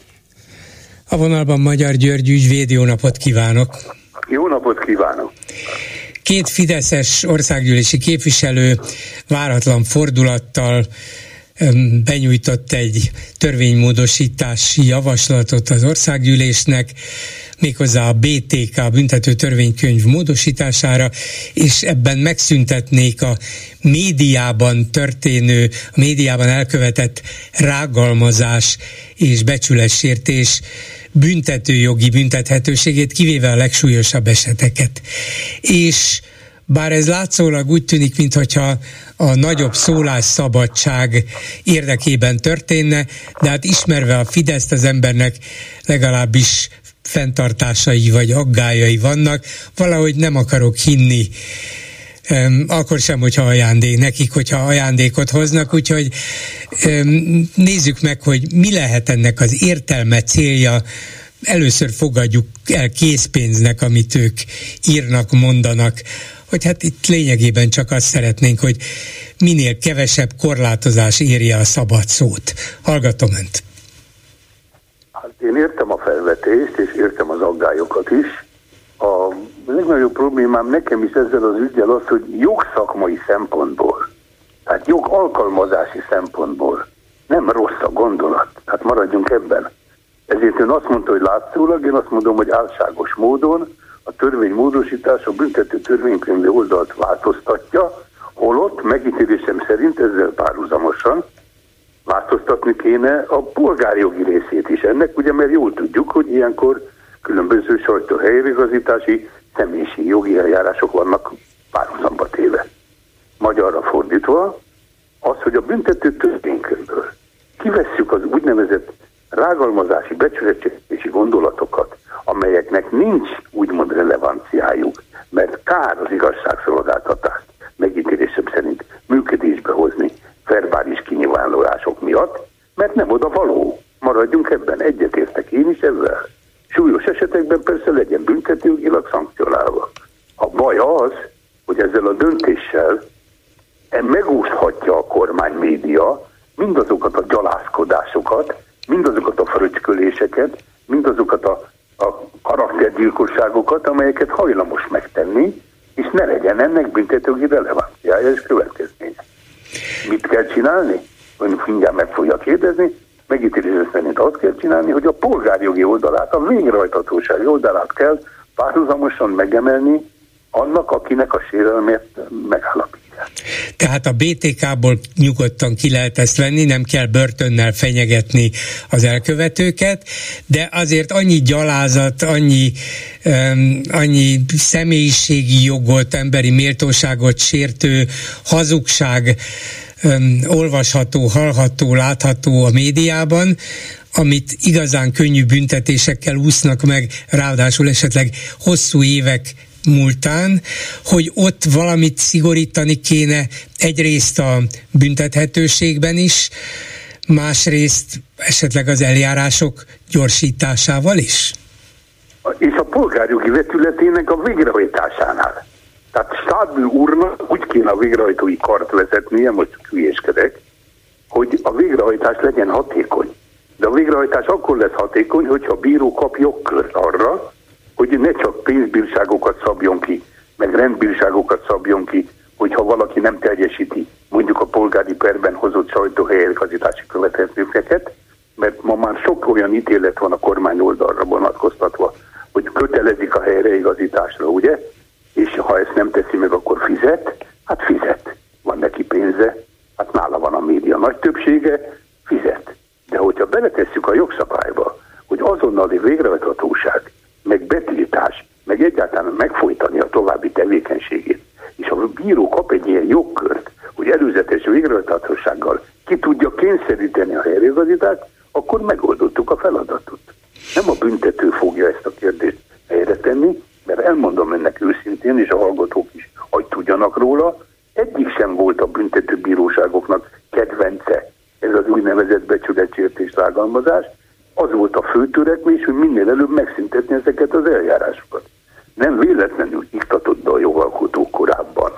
A vonalban Magyar György ügyvéd, jó napot kívánok! Jó napot kívánok! Két fideszes országgyűlési képviselő váratlan fordulattal benyújtott egy törvénymódosítási javaslatot az országgyűlésnek, méghozzá a bé té ká büntető törvénykönyv módosítására, és ebben megszüntetnék a médiában történő, a médiában elkövetett rágalmazás és becsületsértés büntetőjogi büntethetőségét, kivéve a legsúlyosabb eseteket. És bár ez látszólag úgy tűnik, mintha a nagyobb szólásszabadság érdekében történne, de hát ismerve a Fideszt, az embernek legalábbis fenntartásai vagy aggályai vannak, valahogy nem akarok hinni, um, akkor sem, hogyha ajándék, nekik, hogyha ajándékot hoznak, úgyhogy um, nézzük meg, hogy mi lehet ennek az értelme, célja. Először fogadjuk el készpénznek, amit ők írnak, mondanak, hogy hát itt lényegében csak azt szeretnénk, hogy minél kevesebb korlátozás érje a szabad szót. Hallgatom önt. Hát én értem a felvetést, és értem az aggályokat is. A legnagyobb problémám nekem is ezzel az üggyel az, hogy jogszakmai szempontból, tehát jogalkalmazási szempontból nem rossz a gondolat. Hát maradjunk ebben. Ezért ön azt mondta, hogy látszólag, én azt mondom, hogy álságos módon a törvénymódosítás a büntető törvénykönyvi oldalt változtatja, holott megítélésem szerint ezzel párhuzamosan változtatni kéne a polgárjogi részét is. Ennek ugye, mert jól tudjuk, hogy ilyenkor különböző sajtóhelyreigazítási, személyiségi jogi eljárások vannak párhuzamba téve. Magyarra fordítva, az, hogy a büntető törvénykönyvből kivesszük az úgynevezett rágalmazási, becsületési gondolatokat, amelyeknek nincs úgymond relevanciájuk, mert kár az igazságszolgáltatást megítélésem szerint működésbe hozni verbális kinyilvánulások miatt, mert nem oda való. Maradjunk ebben, egyetértek én is ezzel. Súlyos esetekben persze legyen büntetőjogilag szankcionálva. A baj az, hogy ezzel a döntéssel megúszhatja a kormány média mindazokat a gyalázkodásokat, mindazokat a fröcsköléseket, mindazokat a, a karaktergyilkosságokat, amelyeket hajlamos megtenni, és ne legyen ennek büntetőjogi relevanciája és következménye. Mit kell csinálni? Ön mindjárt meg fogja kérdezni. Megítélésre szerint azt kell csinálni, hogy a polgárjogi oldalát, a végrehajthatósági oldalát kell párhuzamosan megemelni annak, akinek a sérelmét megállapítja. Tehát a bé té ká-ból nyugodtan ki lehet ezt venni, nem kell börtönnel fenyegetni az elkövetőket, de azért annyi gyalázat, annyi, um, annyi személyiségi jogot, emberi méltóságot sértő hazugság um, olvasható, hallható, látható a médiában, amit igazán könnyű büntetésekkel úsznak meg, ráadásul esetleg hosszú évek múltán, hogy ott valamit szigorítani kéne egyrészt a büntethetőségben is, másrészt esetleg az eljárások gyorsításával is. És a polgárjogi vetületének a végrehajtásánál. Tehát Stadl úrnak úgy kéne a végrehajtói kart vezetnie, most hülyéskedek, hogy a végrehajtás legyen hatékony. De a végrehajtás akkor lesz hatékony, hogyha a bíró kap jogkört arra, hogy ne csak pénzbírságokat szabjon ki, meg rendbírságokat szabjon ki, hogyha valaki nem teljesíti mondjuk a polgári perben hozott sajtóhelyreigazítási követelményeket, mert ma már sok olyan ítélet van a kormány oldalra vonatkoztatva, hogy kötelezik a helyreigazításra, ugye? És ha ezt nem teszi meg, akkor fizet, hát fizet. Van neki pénze, hát nála van a média nagy többsége, fizet. De hogyha beletesszük a jogszabályba, hogy azonnali végrehajthatóság, meg betiltás, meg egyáltalán megfojtani a további tevékenységét. És a bíró kap egy ilyen jogkört, hogy előzetes végrehajthatósággal ki tudja kényszeríteni a helyreigazítást, akkor megoldottuk a feladatot. Nem a büntető fogja ezt a kérdést helyre tenni, mert elmondom ennek őszintén, és a hallgatók is, hogy tudjanak róla, egyik sem volt a büntető bíróságoknak kedvence ez az úgynevezett becsületsértés rágalmazás. Az volt a fő törekvés, hogy minél előbb megszüntetni ezeket az eljárásokat. Nem véletlenül iktatott be a jogalkotó korábban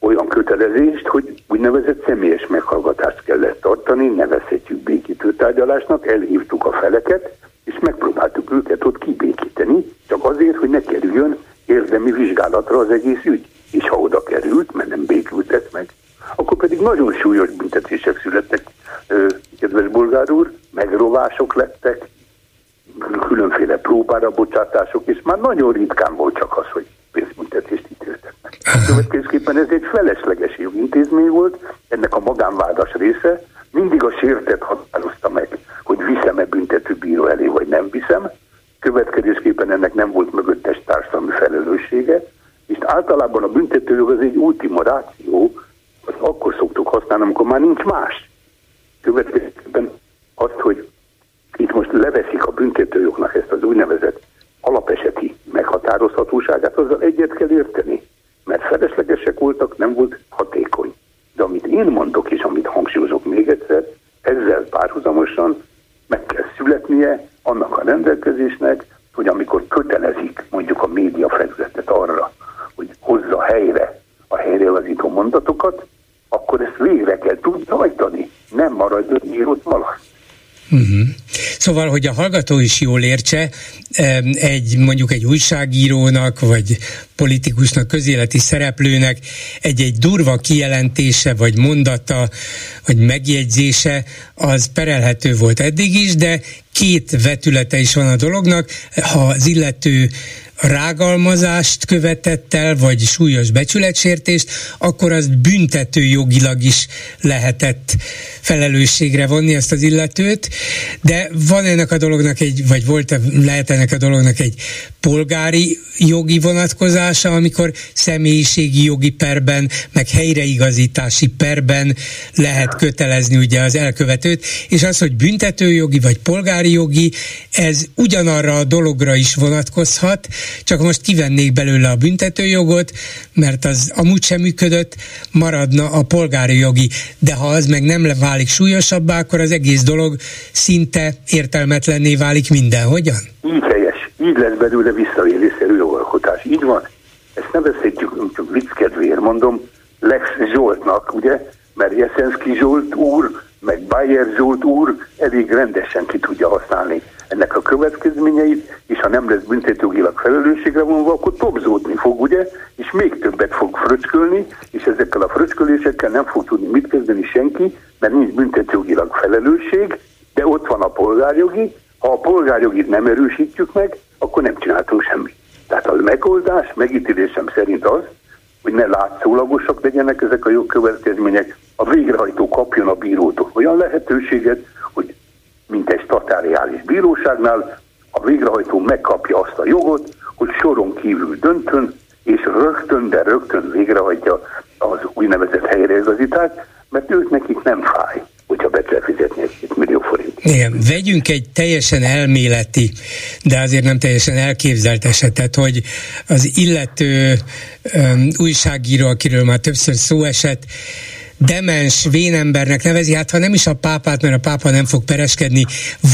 olyan kötelezést, hogy úgynevezett személyes meghallgatást kellett tartani, nevezhetjük békítő tárgyalásnak, elhívtuk a feleket, és megpróbáltuk őket ott kibékíteni, csak azért, hogy ne kerüljön érdemi vizsgálatra az egész ügy. És ha oda került, mert nem békültet meg, akkor pedig nagyon súlyos büntetések születtek, kedves bolgár úr, megrovások lettek, különféle próbára bocsátások, és már nagyon ritkán volt csak az, hogy pénzbüntetést ítéltek meg. Következésképpen ez egy felesleges jogintézmény volt, ennek a magánvádas része, mindig a sértett határozta meg, hogy viszem-e büntető bíró elé, vagy nem viszem. Következésképpen ennek nem volt mögöttes társadalmi felelőssége, és általában a büntetőjog az egy ultima ráció, azt akkor szoktuk használni, amikor már nincs más. Következőképpen azt, hogy itt most leveszik a büntetőjognak ezt az úgynevezett alapeseti meghatározhatóságát, azzal egyet kell érteni, mert feleslegesek voltak, nem volt hatékony. De amit én mondok és amit hangsúlyozok még egyszer, ezzel párhuzamosan meg kell születnie annak a rendelkezésnek, hogy amikor kötelezik mondjuk a média felületet arra, hogy hozza helyre a helyreigazító mondatokat, akkor ezt végre kell tudni hajtani. Nem maradjon írott valaszt. Uh-huh. Szóval, hogy a hallgató is jól értse, egy, mondjuk egy újságírónak, vagy politikusnak, közéleti szereplőnek egy-egy durva kijelentése, vagy mondata, vagy megjegyzése, az perelhető volt eddig is, de két vetülete is van a dolognak, ha az illető rágalmazást követett el, vagy súlyos becsületsértést, akkor azt büntető jogilag is lehetett felelősségre vonni ezt az illetőt, de van ennek a dolognak egy, vagy volt, lehet ennek a dolognak egy polgári jogi vonatkozása, amikor személyiségi jogi perben, meg helyreigazítási perben lehet kötelezni ugye az elkövetőt, és az, hogy büntetőjogi vagy polgári jogi, ez ugyanarra a dologra is vonatkozhat, csak most kivennék belőle a büntetőjogot, mert az amúgy sem működött, maradna a polgári jogi, de ha az meg nem válik súlyosabbá, akkor az egész dolog szinte értelmetlenné válik mindenhogyan. Így helyes, így lesz belőle visszaélésszerű jogalkotás, így van. Ezt nevezhetjük, csak vicc kedvéért mondom, Lex Zsoltnak, ugye, mert Jeszenszky Zsolt úr, meg Bayer Zsolt úr elég rendesen ki tudja használni ennek a következményeit, és ha nem lesz büntetőjogilag felelősségre vonva, akkor tobzódni fog, ugye, és még többet fog fröcskölni, és ezekkel a fröcskölésekkel nem fog tudni mit kezdeni senki, mert nincs büntetőjogilag felelősség, de ott van a polgárjogi, ha a polgárjogit nem erősítjük meg, akkor nem csináltunk semmit. Tehát a megoldás megítélésem szerint az, hogy ne látszólagosak legyenek ezek a jogkövetkezmények, a végrehajtó kapjon a bírótól olyan lehetőséget, hogy mint egy statáriális bíróságnál a végrehajtó megkapja azt a jogot, hogy soron kívül döntön, és rögtön, de rögtön végrehajtja az úgynevezett helyreigazítást, mert őt nekik nem fáj, hogyha be kell fizetni egy millió forint. Igen, vegyünk egy teljesen elméleti, de azért nem teljesen elképzelt esetet, hogy az illető um, újságíró, akiről már többször szó esett, demens vénembernek nevezi, hát ha nem is a pápát, mert a pápa nem fog pereskedni,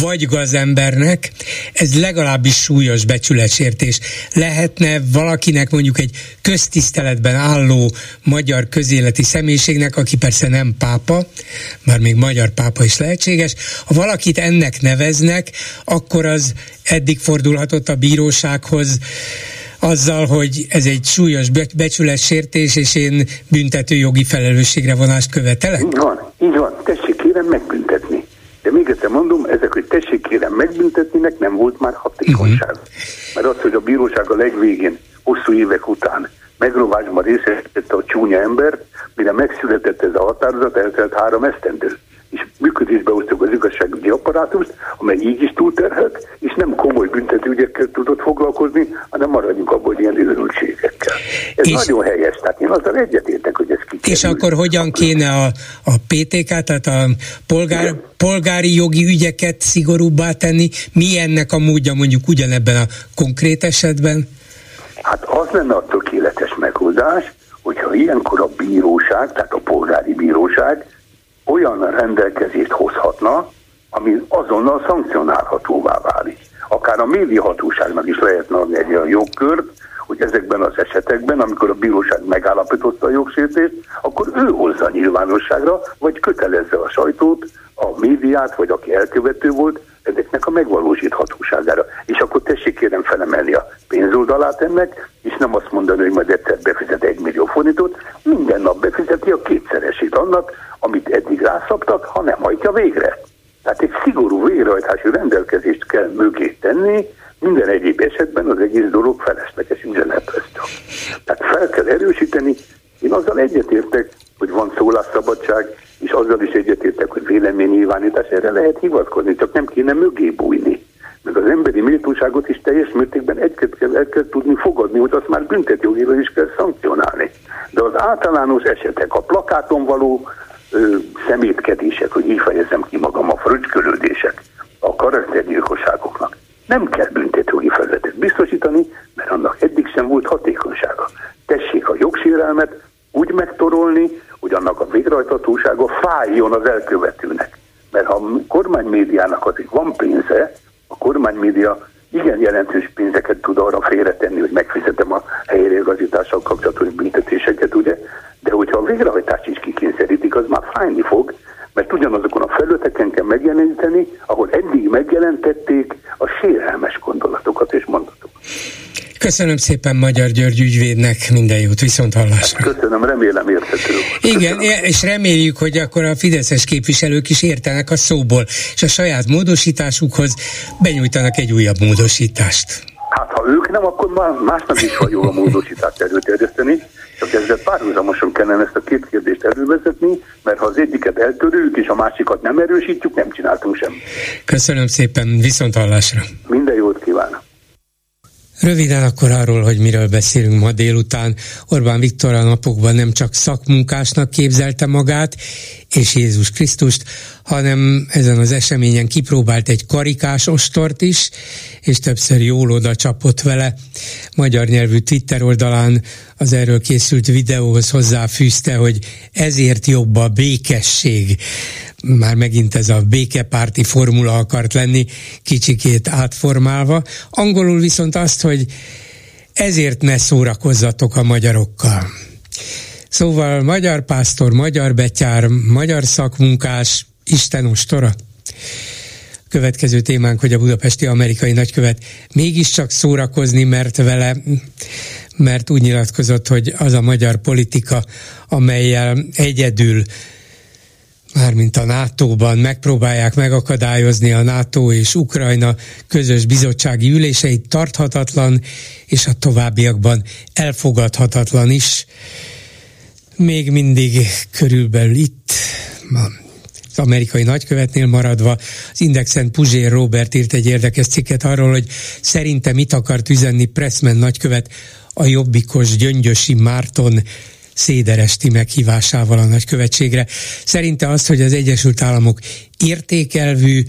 vagy gazembernek, ez legalábbis súlyos becsületsértés. Lehetne valakinek, mondjuk egy köztiszteletben álló magyar közéleti személyiségnek, aki persze nem pápa, már még magyar pápa is lehetséges, ha valakit ennek neveznek, akkor az eddig fordulhatott a bírósághoz, azzal, hogy ez egy súlyos becsületsértés, és én büntetőjogi felelősségre vonást követelek? Így van, így van. Tessék kérem megbüntetni. De még egyszer mondom, ezek, hogy tessék kérem megbüntetninek nem volt már hatékonyság. Uh-huh. Mert az, hogy a bíróság a legvégén, hosszú évek után megrovásban részesítette a csúnya embert, mire megszületett ez a határozat, eltelt három esztendő. És működésbe hoztuk az igazságügyi apparátust, amely így is túlterhelt, és nem komoly büntetőügyekkel tudott foglalkozni, hanem maradjunk abban, hogy ilyen őrültségekkel. Ez és nagyon helyes, tehát én azzal egyetértek, hogy ez kikerül. És akkor hogyan kéne a, a pé té ká, tehát a polgár, polgári jogi ügyeket szigorúbbá tenni? Mi ennek a módja mondjuk ugyanebben a konkrét esetben? Hát az lenne a tökéletes megoldás, hogyha ilyenkor a bíróság, tehát a polgári bíróság, olyan rendelkezést hozhatna, ami azonnal szankcionálhatóvá válik. Akár a médiahatóságnak is lehetne adni egy olyan jogkört, hogy ezekben az esetekben, amikor a bíróság megállapította a jogsértést, akkor ő hozza nyilvánosságra, vagy kötelezze a sajtót, a médiát, vagy aki elkövető volt, ezeknek a megvalósíthatóságára. És akkor tessék kérem felemelni a pénzoldalát ennek, és nem azt mondani, hogy majd egyszer befizet egy millió forintot, minden nap befizeti a kétszeresét annak, amit eddig rászabtak, ha nem hajtja végre. Tehát egy szigorú végrehajtási rendelkezést kell mögé tenni, minden egyéb esetben az egész dolog felesleges üzenetresztő. Tehát fel kell erősíteni, én azzal egyetértek, hogy van szólásszabadság, és azzal is egyetértek, hogy véleménynyilvánítás, erre lehet hivatkozni, csak nem kéne mögé bújni. Mert az emberi méltóságot is teljes mértékben el kell, el kell tudni fogadni, hogy azt már büntetőjogilag is kell szankcionálni. De az általános esetek, a plakáton való ö, szemétkedések, hogy így fejezem ki magam, a fröcskölődések, a karaktergyilkosságoknak nem kell büntetőjogi felületet biztosítani, mert annak eddig sem volt hatékonysága. Tessék a jogsérelmet úgy megtorolni, hogy annak a végrehajthatósága fájjon az elkövetőnek. Mert ha a kormánymédiának azért van pénze, a kormánymédia igen jelentős pénzeket tud arra félretenni, hogy megfizetem a helyreigazítással kapcsolatos büntetéseket, ugye? De hogyha a végrehajtást is kikényszerítik, az már fájni fog, mert ugyanazokon a felületeken kell megjeleníteni, ahol eddig megjelentették a sérelmes gondolatokat és mondatokat. Köszönöm szépen Magyar György ügyvédnek, minden jót, viszont hallásra. Köszönöm, remélem érthető. Igen, és reméljük, hogy akkor a fideszes képviselők is értenek a szóból, és a saját módosításukhoz benyújtanak egy újabb módosítást. Hát, ha ha ők nem, akkor már másnak is van jól a módosítást előterjeszteni, csak ezzel párhuzamosan kellene ezt a két kérdést elővezetni, mert ha az egyiket eltörjük és a másikat nem erősítjük, nem csináltunk semmit. Köszönöm szépen, viszonthallásra! Minden jót kívánok! Röviden akkor arról, hogy miről beszélünk ma délután. Orbán Viktor a napokban nem csak szakmunkásnak képzelte magát és Jézus Krisztust, hanem ezen az eseményen kipróbált egy karikás ostort is, és többször jól oda csapott vele. Magyar nyelvű Twitter oldalán az erről készült videóhoz hozzáfűzte, hogy ezért jobb a békesség. Már megint ez a békepárti formula akart lenni, kicsikét átformálva. Angolul viszont azt, hogy ezért ne szórakozzatok a magyarokkal. Szóval magyar pásztor, magyar betyár, magyar szakmunkás, Isten ostora. Következő témánk, hogy a budapesti amerikai nagykövet mégiscsak szórakozni mert vele, mert úgy nyilatkozott, hogy az a magyar politika, amelyel egyedül, mármint a nátóban megpróbálják megakadályozni a NATO és Ukrajna közös bizottsági üléseit, tarthatatlan, és a továbbiakban elfogadhatatlan is. Még mindig körülbelül itt van. Az amerikai nagykövetnél maradva, az Indexen Puzsér Róbert írt egy érdekes cikket arról, hogy szerinte mit akart üzenni Pressman nagykövet a jobbikos Gyöngyösi Márton Széderesti meghívásával a nagykövetségre. Szerinte azt, hogy az Egyesült Államok értékelvű,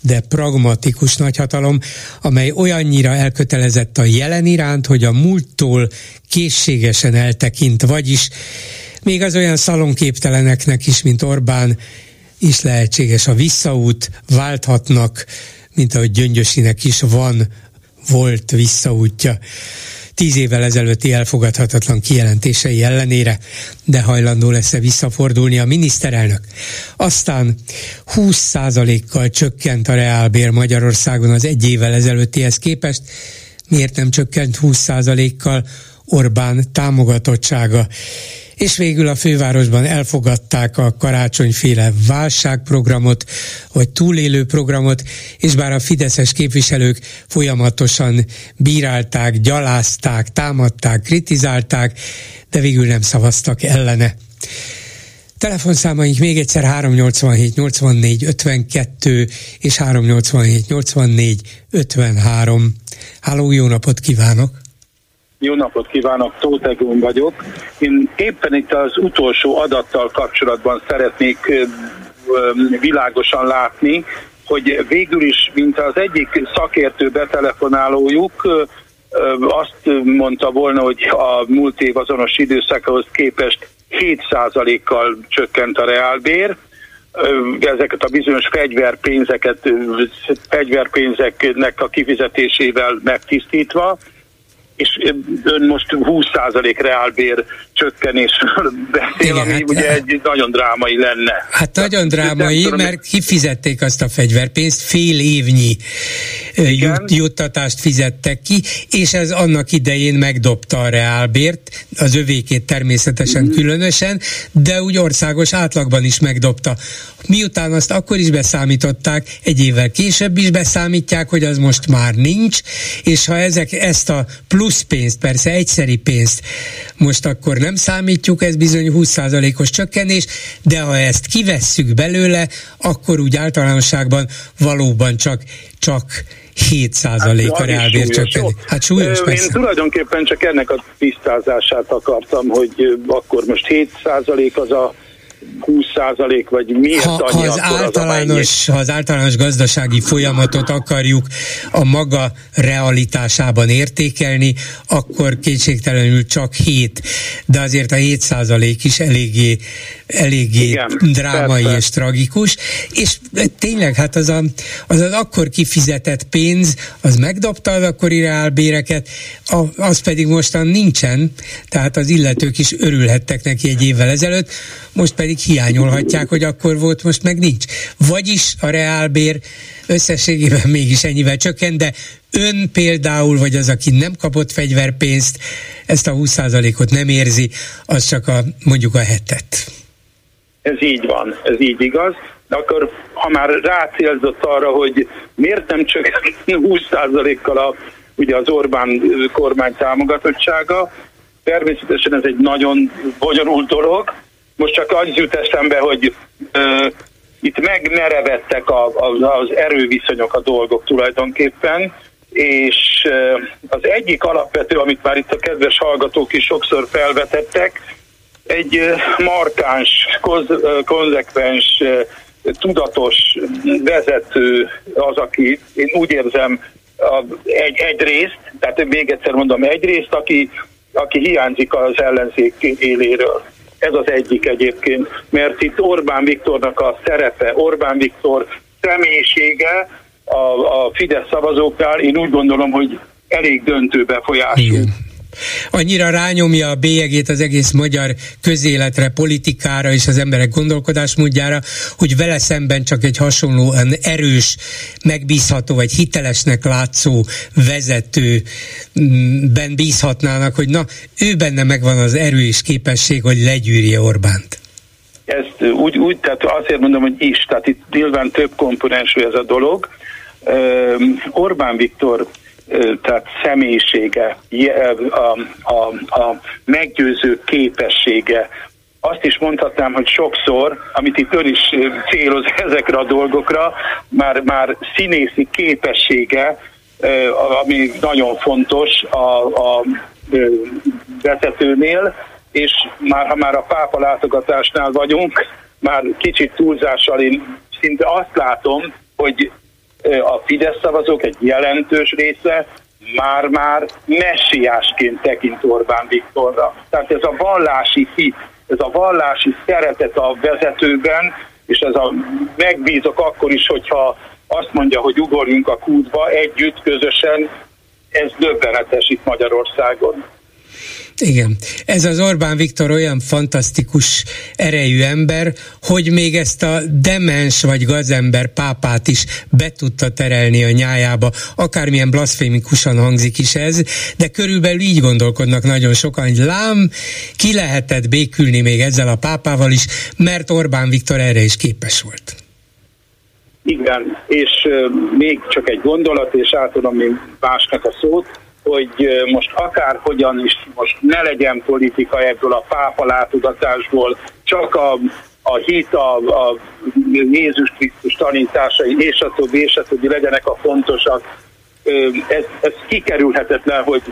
de pragmatikus nagyhatalom, amely olyannyira elkötelezett a jelen iránt, hogy a múlttól készségesen eltekint, vagyis még az olyan szalonképteleneknek is, mint Orbán, is lehetséges a visszaút, válthatnak, mint ahogy Gyöngyösinek is van, volt visszaútja. Tíz évvel ezelőtti elfogadhatatlan kijelentései ellenére, de hajlandó lesz-e visszafordulni a miniszterelnök. Aztán húsz százalékkal csökkent a reálbér Magyarországon az egy évvel ezelőttihez képest. Miért nem csökkent húsz százalékkal Orbán támogatottsága? És végül a fővárosban elfogadták a karácsonyféle válságprogramot, vagy túlélő programot, és bár a fideszes képviselők folyamatosan bírálták, gyalázták, támadták, kritizálták, de végül nem szavaztak ellene. Telefonszámaink még egyszer három nyolcvanhét nyolcvannégy ötvenkettő és három nyolcvanhét nyolcvannégy ötvenhárom. Háló, jó napot kívánok! Jó napot kívánok, Tóth Egon vagyok. Én éppen itt az utolsó adattal kapcsolatban szeretnék világosan látni, hogy végül is, mint az egyik szakértő betelefonálójuk azt mondta volna, hogy a múlt év azonos időszakához képest hét százalékkal csökkent a reálbér. Ezeket a bizonyos fegyverpénzeket, fegyverpénzeknek a kifizetésével megtisztítva, és ön most húsz százalék reálbér csökkenésről beszél, ami hát, ugye egy nagyon drámai lenne. Hát tehát nagyon drámai, tudom, mert kifizették azt a fegyverpénzt, fél évnyi jut, juttatást fizettek ki, és ez annak idején megdobta a reálbért, az övékét természetesen mm. különösen, de úgy országos átlagban is megdobta. Miután azt akkor is beszámították, egy évvel később is beszámítják, hogy az most már nincs, és ha ezek ezt a plusz pénzt, persze egyszeri pénzt, most akkor nem számítjuk, ez bizony húsz százalékos csökkenés, de ha ezt kivesszük belőle, akkor úgy általánosságban valóban csak, csak hét százalék a reálbér csökkenés. Hát súlyos, persze. Én tulajdonképpen csak ennek a tisztázását akartam, hogy akkor most hét százalék az a húsz százalék, vagy miért ha, annyi, ha az általános, az ha az általános gazdasági folyamatot akarjuk a maga realitásában értékelni, akkor kétségtelenül csak hét, de azért a hét százalék is eléggé, eléggé igen, drámai persze. És tragikus, és tényleg hát az, a, az az akkor kifizetett pénz, az megdobta az akkori reálbéreket, az pedig mostan nincsen, tehát az illetők is örülhettek neki egy évvel ezelőtt, most pedig hiányolhatják, hogy akkor volt, most meg nincs. Vagyis a reálbér összességében mégis ennyivel csökkent, de ön például, vagy az, aki nem kapott fegyverpénzt, ezt a húsz százalékot nem érzi, az csak a, mondjuk a hetet. Ez így van, ez így igaz. De akkor, ha már rácélzott arra, hogy miért nem csökkent húsz százalékkal a ugye az Orbán kormány támogatottsága. Természetesen ez egy nagyon bonyolult dolog. Most csak az jut eszembe, hogy ö, itt megmerevettek a, a, az erőviszonyok a dolgok tulajdonképpen, és ö, az egyik alapvető, amit már itt a kedves hallgatók is sokszor felvetettek, egy ö, markáns, koz, ö, konzekvens, ö, tudatos vezető az, aki, én úgy érzem, a, egy, egyrészt, tehát még egyszer mondom, egyrészt, aki, aki hiányzik az ellenzék éléről. Ez az egyik egyébként, mert itt Orbán Viktornak a szerepe, Orbán Viktor személyisége a, a Fidesz szavazóknál, én úgy gondolom, hogy elég döntő befolyású. Annyira rányomja a bélyegét az egész magyar közéletre, politikára és az emberek gondolkodásmódjára, hogy vele szemben csak egy hasonlóan erős, megbízható vagy hitelesnek látszó vezetőben bízhatnának, hogy na, ő benne megvan az erő és képesség, hogy legyűrje Orbánt. Ezt úgy, úgy, tehát azért mondom, hogy is, tehát itt nyilván több komponensű ez a dolog. Orbán Viktor tehát személyisége, a, a, a meggyőző képessége. Azt is mondhatnám, hogy sokszor, amit itt ön is céloz ezekre a dolgokra, már, már színészi képessége, ami nagyon fontos a, a vezetőnél, és már ha már a pápa látogatásnál vagyunk, már kicsit túlzással én szinte azt látom, hogy a Fidesz szavazók egy jelentős része már-már messiásként tekint Orbán Viktorra. Tehát ez a vallási hit, ez a vallási szeretet a vezetőben, és ez a megbízok akkor is, hogyha azt mondja, hogy ugorjunk a kútba együtt, közösen, ez döbbenetes itt Magyarországon. Igen. Ez az Orbán Viktor olyan fantasztikus erejű ember, hogy még ezt a demens vagy gazember pápát is be tudta terelni a nyájába. Akármilyen blaszfémikusan hangzik is ez, de körülbelül így gondolkodnak nagyon sokan, hogy lám, ki lehetett békülni még ezzel a pápával is, mert Orbán Viktor erre is képes volt. Igen, és még csak egy gondolat, és átadom még másnak a szót, hogy most akárhogyan is most ne legyen politika ebből a pápa látogatásból, csak a, a hit, a, a Jézus Krisztus tanításai, és a többi, és a többi legyenek a fontosak. Ez, ez kikerülhetetlen, hogy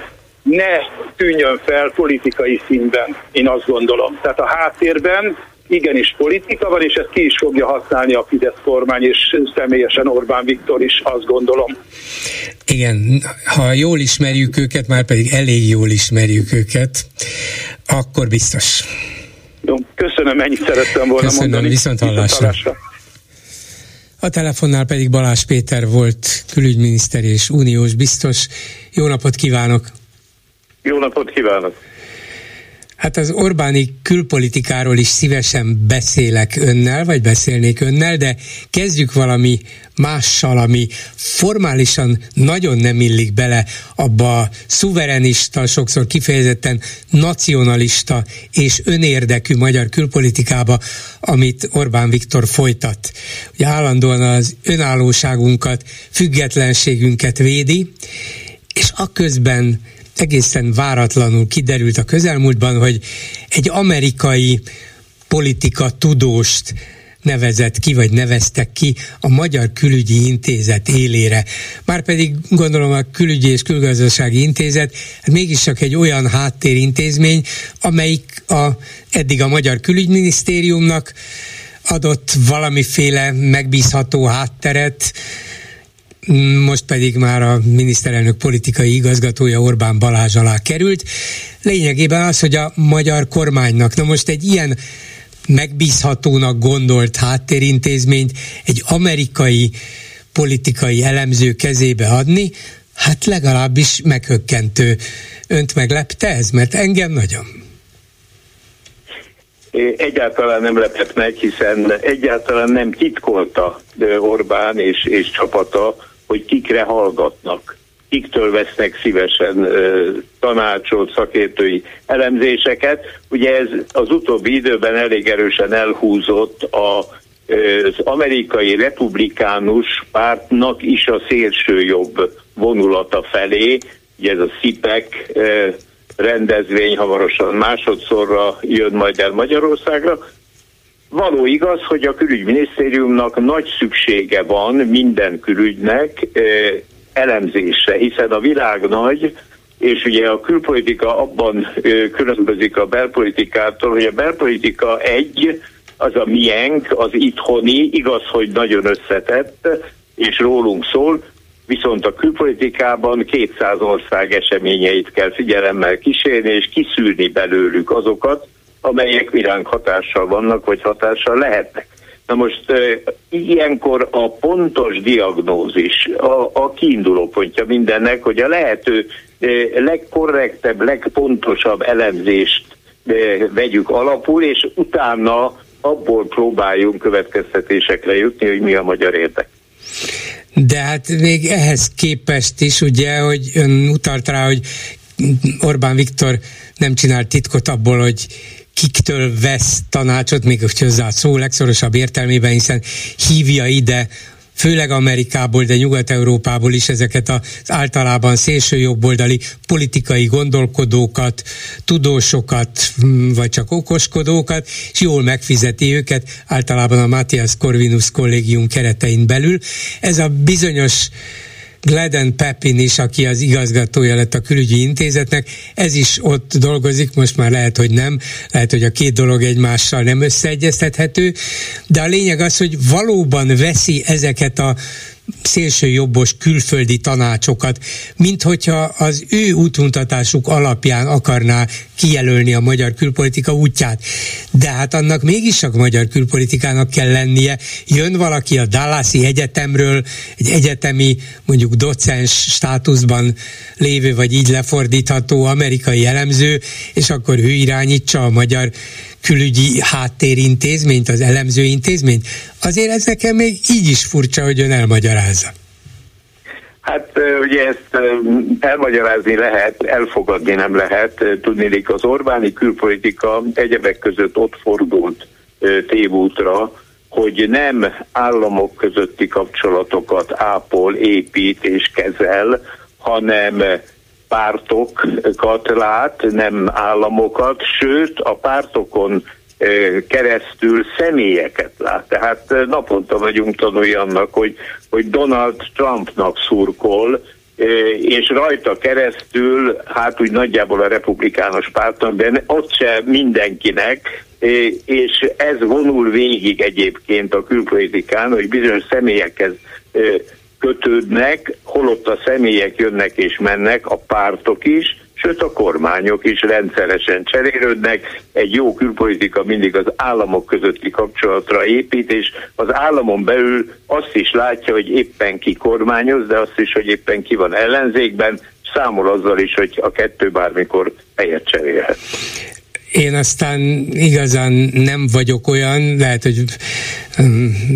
ne tűnjön fel politikai színben, én azt gondolom. Tehát a háttérben igenis politika van, és ezt ki is fogja használni a Fidesz kormány, és személyesen Orbán Viktor is, azt gondolom. Igen, ha jól ismerjük őket, már pedig elég jól ismerjük őket, akkor biztos. Jó, köszönöm, ennyit szerettem volna köszönöm, mondani. Viszont hallásra. Viszont hallásra. A telefonnál pedig Balázs Péter volt, külügyminiszter és uniós biztos. Jó napot kívánok! Jó napot kívánok! Hát az Orbáni külpolitikáról is szívesen beszélek önnel, vagy beszélnék önnel, de kezdjük valami mással, ami formálisan nagyon nem illik bele abba a szuverenista, sokszor kifejezetten nacionalista és önérdekű magyar külpolitikába, amit Orbán Viktor folytat. Ugye állandóan az önállóságunkat, függetlenségünket védi, és aközben egészen váratlanul kiderült a közelmúltban, hogy egy amerikai politika tudóst nevezett ki, vagy neveztek ki a Magyar Külügyi Intézet élére. Márpedig gondolom a Külügyi és Külgazdasági Intézet hát mégiscsak egy olyan háttérintézmény, amelyik a, eddig a Magyar Külügyminisztériumnak adott valamiféle megbízható hátteret, most pedig már a miniszterelnök politikai igazgatója Orbán Balázs alá került. Lényegében az, hogy a magyar kormánynak, na most egy ilyen megbízhatónak gondolt háttérintézményt egy amerikai politikai elemző kezébe adni, hát legalábbis meghökkentő. Önt meglepte ez? Mert engem nagyon. Egyáltalán nem lepett meg, hiszen egyáltalán nem titkolta Orbán és, és csapata, hogy kikre hallgatnak, kiktől vesznek szívesen tanácsot, szakértői elemzéseket. Ugye ez az utóbbi időben elég erősen elhúzott a az amerikai republikánus pártnak is a szélső jobb vonulata felé, ugye ez a szipek rendezvény hamarosan másodszorra jön majd el Magyarországra. Való igaz, hogy a külügyminisztériumnak nagy szüksége van minden külügynek elemzésre, hiszen a világ nagy, és ugye a külpolitika abban különbözik a belpolitikától, hogy a belpolitika egy, az a miénk, az itthoni, igaz, hogy nagyon összetett, és rólunk szól, viszont a külpolitikában kétszáz ország eseményeit kell figyelemmel kísérni, és kiszűrni belőlük azokat, amelyek miránk hatással vannak, vagy hatással lehetnek. Na most ilyenkor a pontos diagnózis, a, a kiinduló pontja mindennek, hogy a lehető legkorrektebb, legpontosabb elemzést vegyük alapul, és utána abból próbáljunk következtetésekre jutni, hogy mi a magyar érdek. De hát még ehhez képest is, ugye, hogy ön utalt rá, hogy Orbán Viktor nem csinál titkot abból, hogy kiktől vesz tanácsot, még hozzá a szó legszorosabb értelmében, hiszen hívja ide, főleg Amerikából, de Nyugat-Európából is ezeket az általában szélső jobboldali politikai gondolkodókat, tudósokat, vagy csak okoskodókat, és jól megfizeti őket, általában a Matthias Corvinus kollégium keretein belül. Ez a bizonyos Gladden Pepin is, aki az igazgatója lett a külügyi intézetnek, ez is ott dolgozik, most már lehet, hogy nem, lehet, hogy a két dolog egymással nem összeegyeztethető, de a lényeg az, hogy valóban veszi ezeket a szélsőjobbos külföldi tanácsokat, mint hogyha az ő útmutatásuk alapján akarná kijelölni a magyar külpolitika útját. De hát annak mégis a magyar külpolitikának kell lennie. Jön valaki a Dallasi Egyetemről, egy egyetemi, mondjuk docens státuszban lévő, vagy így lefordítható amerikai elemző, és akkor ő irányítsa a magyar külügyi háttérintézményt, az elemző intézményt. Azért ez nekem még így is furcsa, hogy ön elmagyarázza. Hát ugye ezt elmagyarázni lehet, elfogadni nem lehet. Tudniillik, az Orbáni külpolitika egyebek között ott fordult tévútra, hogy nem államok közötti kapcsolatokat ápol, épít és kezel, hanem pártokat lát, nem államokat, sőt a pártokon keresztül személyeket lát. Tehát naponta vagyunk tanulni annak, hogy, hogy Donald Trumpnak szurkol, és rajta keresztül, hát úgy nagyjából a republikánus pártnak, de ott se mindenkinek, és ez vonul végig egyébként a külpolitikán, hogy bizonyos személyekhez kötődnek, holott a személyek jönnek és mennek, a pártok is, sőt a kormányok is rendszeresen cserélődnek. Egy jó külpolitika mindig az államok közötti kapcsolatra épít, és az államon belül azt is látja, hogy éppen ki kormányoz, de azt is, hogy éppen ki van ellenzékben, számol azzal is, hogy a kettő bármikor helyet cserélhet. Én aztán igazán nem vagyok olyan, lehet, hogy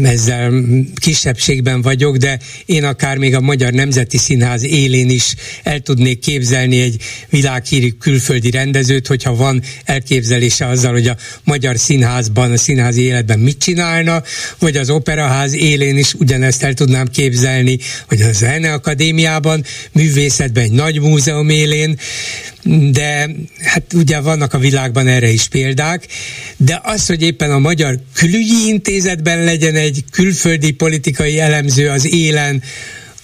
ezzel kisebbségben vagyok, de én akár még a Magyar Nemzeti Színház élén is el tudnék képzelni egy világhírű külföldi rendezőt, hogyha van elképzelése azzal, hogy a magyar színházban, a színházi életben mit csinálna, vagy az operaház élén is ugyanezt el tudnám képzelni, vagy a Zeneakadémiában, művészetben, egy nagy múzeum élén, de hát ugye vannak a világban erre is példák, de az, hogy éppen a Magyar Külügyi Intézetben legyen egy külföldi politikai elemző az élen,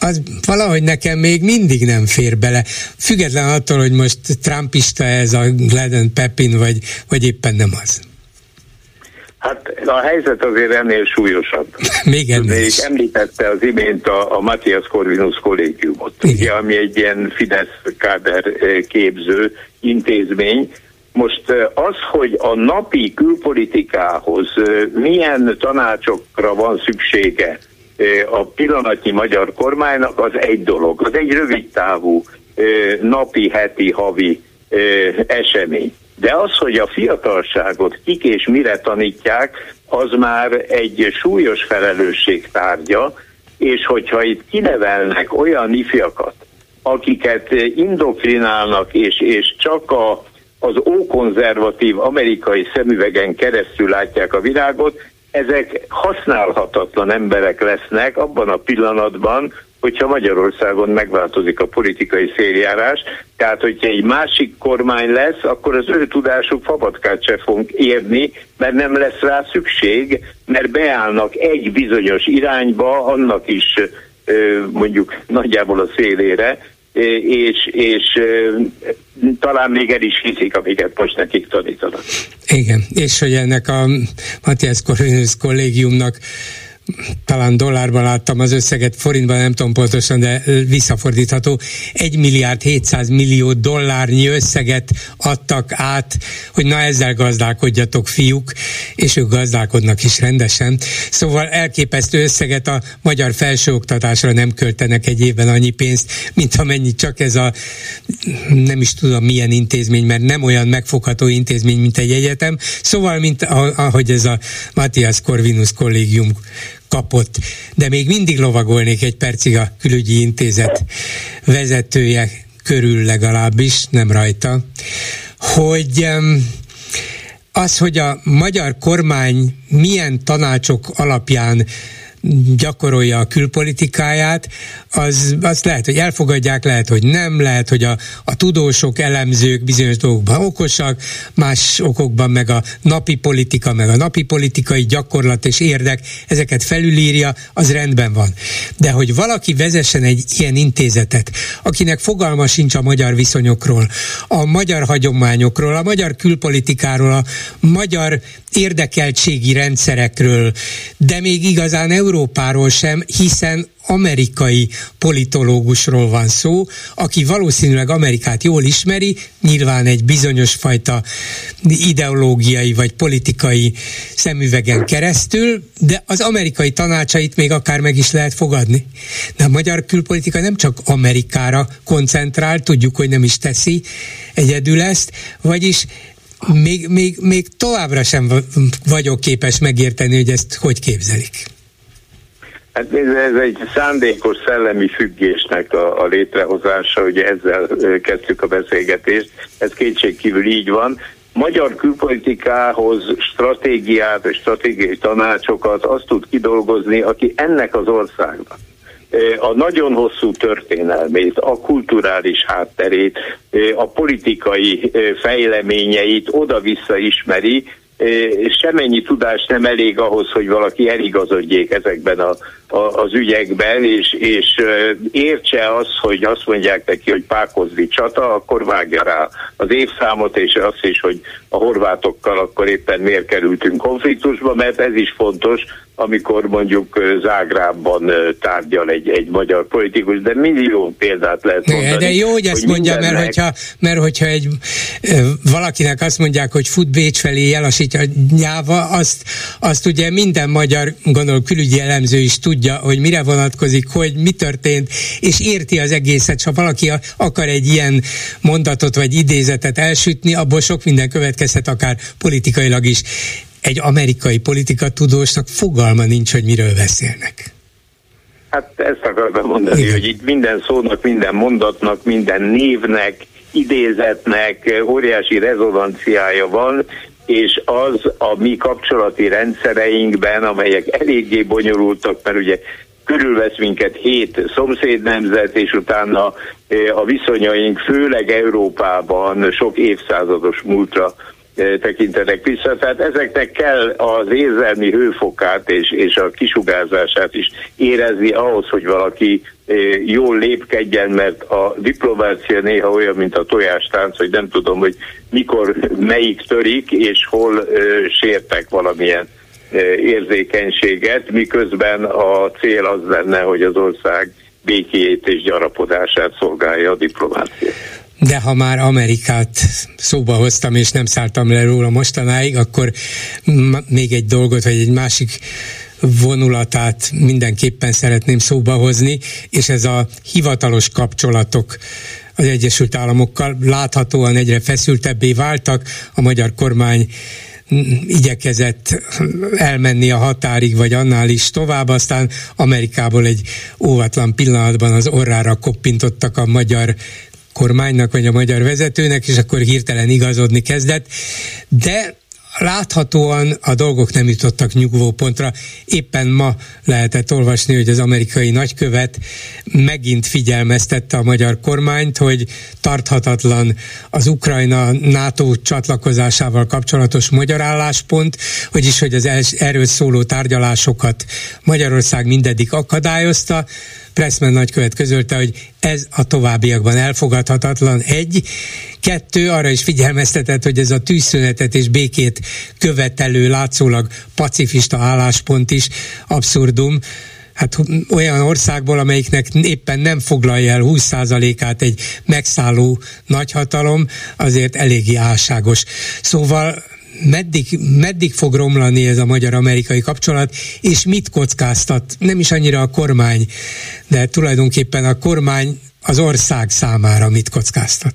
az valahogy nekem még mindig nem fér bele. Független attól, hogy most trumpista ez a Gladden Pepin, vagy, vagy éppen nem az. Hát a helyzet azért ennél súlyosabb. Még ennél is. Említette az imént a, a Matthias Corvinus kollégiumot, ugye, ami egy ilyen Fidesz-káder képző intézmény. Most az, hogy a napi külpolitikához milyen tanácsokra van szüksége a pillanatnyi magyar kormánynak, az egy dolog. Az egy rövidtávú napi, heti, havi esemény. De az, hogy a fiatalságot kik és mire tanítják, az már egy súlyos felelősség tárgya, és hogyha itt kinevelnek olyan ifjakat, akiket indoktrinálnak, és, és csak a, az ókonzervatív amerikai szemüvegen keresztül látják a világot, ezek használhatatlan emberek lesznek abban a pillanatban, hogyha Magyarországon megváltozik a politikai széljárás, tehát hogyha egy másik kormány lesz, akkor az ő tudásuk fabatkát se fogunk érni, mert nem lesz rá szükség, mert beállnak egy bizonyos irányba, annak is mondjuk nagyjából a szélére, és, és talán még el is hiszik, amiket most nekik tanítanak. Igen, és hogy ennek a Matthias Corvinus kollégiumnak talán dollárban láttam az összeget, forintban nem tudom pontosan, de visszafordítható, egy milliárd hétszáz millió dollárnyi összeget adtak át, hogy na ezzel gazdálkodjatok fiúk, és ők gazdálkodnak is rendesen. Szóval elképesztő összeget a magyar felsőoktatásra nem költenek egy évben annyi pénzt, mint amennyi csak ez a nem is tudom milyen intézmény, mert nem olyan megfogható intézmény, mint egy egyetem. Szóval, mint ahogy ez a Matthias Corvinus kollégium kapott, de még mindig lovagolnék egy percig a külügyi intézet vezetője körül, legalábbis, nem rajta, hogy az, hogy a magyar kormány milyen tanácsok alapján gyakorolja a külpolitikáját, az, az lehet, hogy elfogadják, lehet, hogy nem, lehet, hogy a, a tudósok, elemzők bizonyos dolgokban okosak, más okokban meg a napi politika, meg a napi politikai gyakorlat és érdek, ezeket felülírja, az rendben van. De hogy valaki vezessen egy ilyen intézetet, akinek fogalma sincs a magyar viszonyokról, a magyar hagyományokról, a magyar külpolitikáról, a magyar érdekeltségi rendszerekről, de még igazán Európáról sem, hiszen amerikai politológusról van szó, aki valószínűleg Amerikát jól ismeri, nyilván egy bizonyos fajta ideológiai vagy politikai szemüvegen keresztül, de az amerikai tanácsait még akár meg is lehet fogadni. De a magyar külpolitika nem csak Amerikára koncentrál, tudjuk, hogy nem is teszi egyedül ezt, vagyis Még, még, még továbbra sem vagyok képes megérteni, hogy ezt hogy képzelik. Hát ez egy szándékos szellemi függésnek a, a létrehozása, ugye ezzel kezdtük a beszélgetést, ez kétségkívül így van. Magyar külpolitikához stratégiát, stratégiai tanácsokat azt tud kidolgozni, aki ennek az országnak a nagyon hosszú történelmét, a kulturális hátterét, a politikai fejleményeit oda-vissza ismeri, semennyi tudás nem elég ahhoz, hogy valaki eligazodjék ezekben a, a, az ügyekben, és, és értse azt, hogy azt mondják neki, hogy Pákozdi csata, akkor vágja rá az évszámot, és azt is, hogy a horvátokkal akkor éppen miért kerültünk konfliktusba, mert ez is fontos, amikor mondjuk Zágrábban tárgyal egy, egy magyar politikus, de millió példát lehet mondani. De jó, hogy ezt hogy mondja, mindennek... mert hogyha, mert hogyha egy, valakinek azt mondják, hogy fut Bécs felé jelasítja nyáva, azt, azt ugye minden magyar, gondolom külügyi elemző is tudja, hogy mire vonatkozik, hogy mi történt, és érti az egészet, ha valaki akar egy ilyen mondatot vagy idézetet elsütni, abból sok minden következhet, akár politikailag is. Egy amerikai politikatudósnak fogalma nincs, hogy miről beszélnek. Hát ezt akartam mondani, igen, hogy itt minden szónak, minden mondatnak, minden névnek, idézetnek óriási rezonanciája van, és az a mi kapcsolati rendszereinkben, amelyek eléggé bonyolultak, mert ugye körülvesz minket hét szomszédnemzet, és utána a viszonyaink főleg Európában sok évszázados múltra tekintenek vissza, tehát ezeknek kell az érzelmi hőfokát és, és a kisugárzását is érezni ahhoz, hogy valaki jól lépkedjen, mert a diplomácia néha olyan, mint a tojástánc, hogy nem tudom, hogy mikor melyik törik, és hol uh, sértek valamilyen uh, érzékenységet, miközben a cél az lenne, hogy az ország békéjét és gyarapodását szolgálja a diplomácia. De ha már Amerikát szóba hoztam, és nem szálltam le róla mostanáig, akkor m- még egy dolgot, vagy egy másik vonulatát mindenképpen szeretném szóba hozni, és ez a hivatalos kapcsolatok az Egyesült Államokkal láthatóan egyre feszültebbé váltak. A magyar kormány igyekezett elmenni a határig, vagy annál is tovább, aztán Amerikából egy óvatlan pillanatban az orrára koppintottak a magyar kormánynak, vagy a magyar vezetőnek, és akkor hirtelen igazodni kezdett, de láthatóan a dolgok nem jutottak nyugvópontra. Éppen ma lehetett olvasni, hogy az amerikai nagykövet megint figyelmeztette a magyar kormányt, hogy tarthatatlan az Ukrajna NATO csatlakozásával kapcsolatos magyar álláspont, vagyis hogy az erről szóló tárgyalásokat Magyarország mindeddig akadályozta. Pressman nagykövet közölte, hogy ez a továbbiakban elfogadhatatlan. Egy, kettő, arra is figyelmeztetett, hogy ez a tűzszünetet és békét követelő, látszólag pacifista álláspont is abszurdum. Hát olyan országból, amelyiknek éppen nem foglalja el húsz százalékát egy megszálló nagyhatalom, azért eléggé álságos. Szóval Meddig, meddig fog romlani ez a magyar-amerikai kapcsolat, és mit kockáztat? Nem is annyira a kormány, de tulajdonképpen a kormány az ország számára mit kockáztat?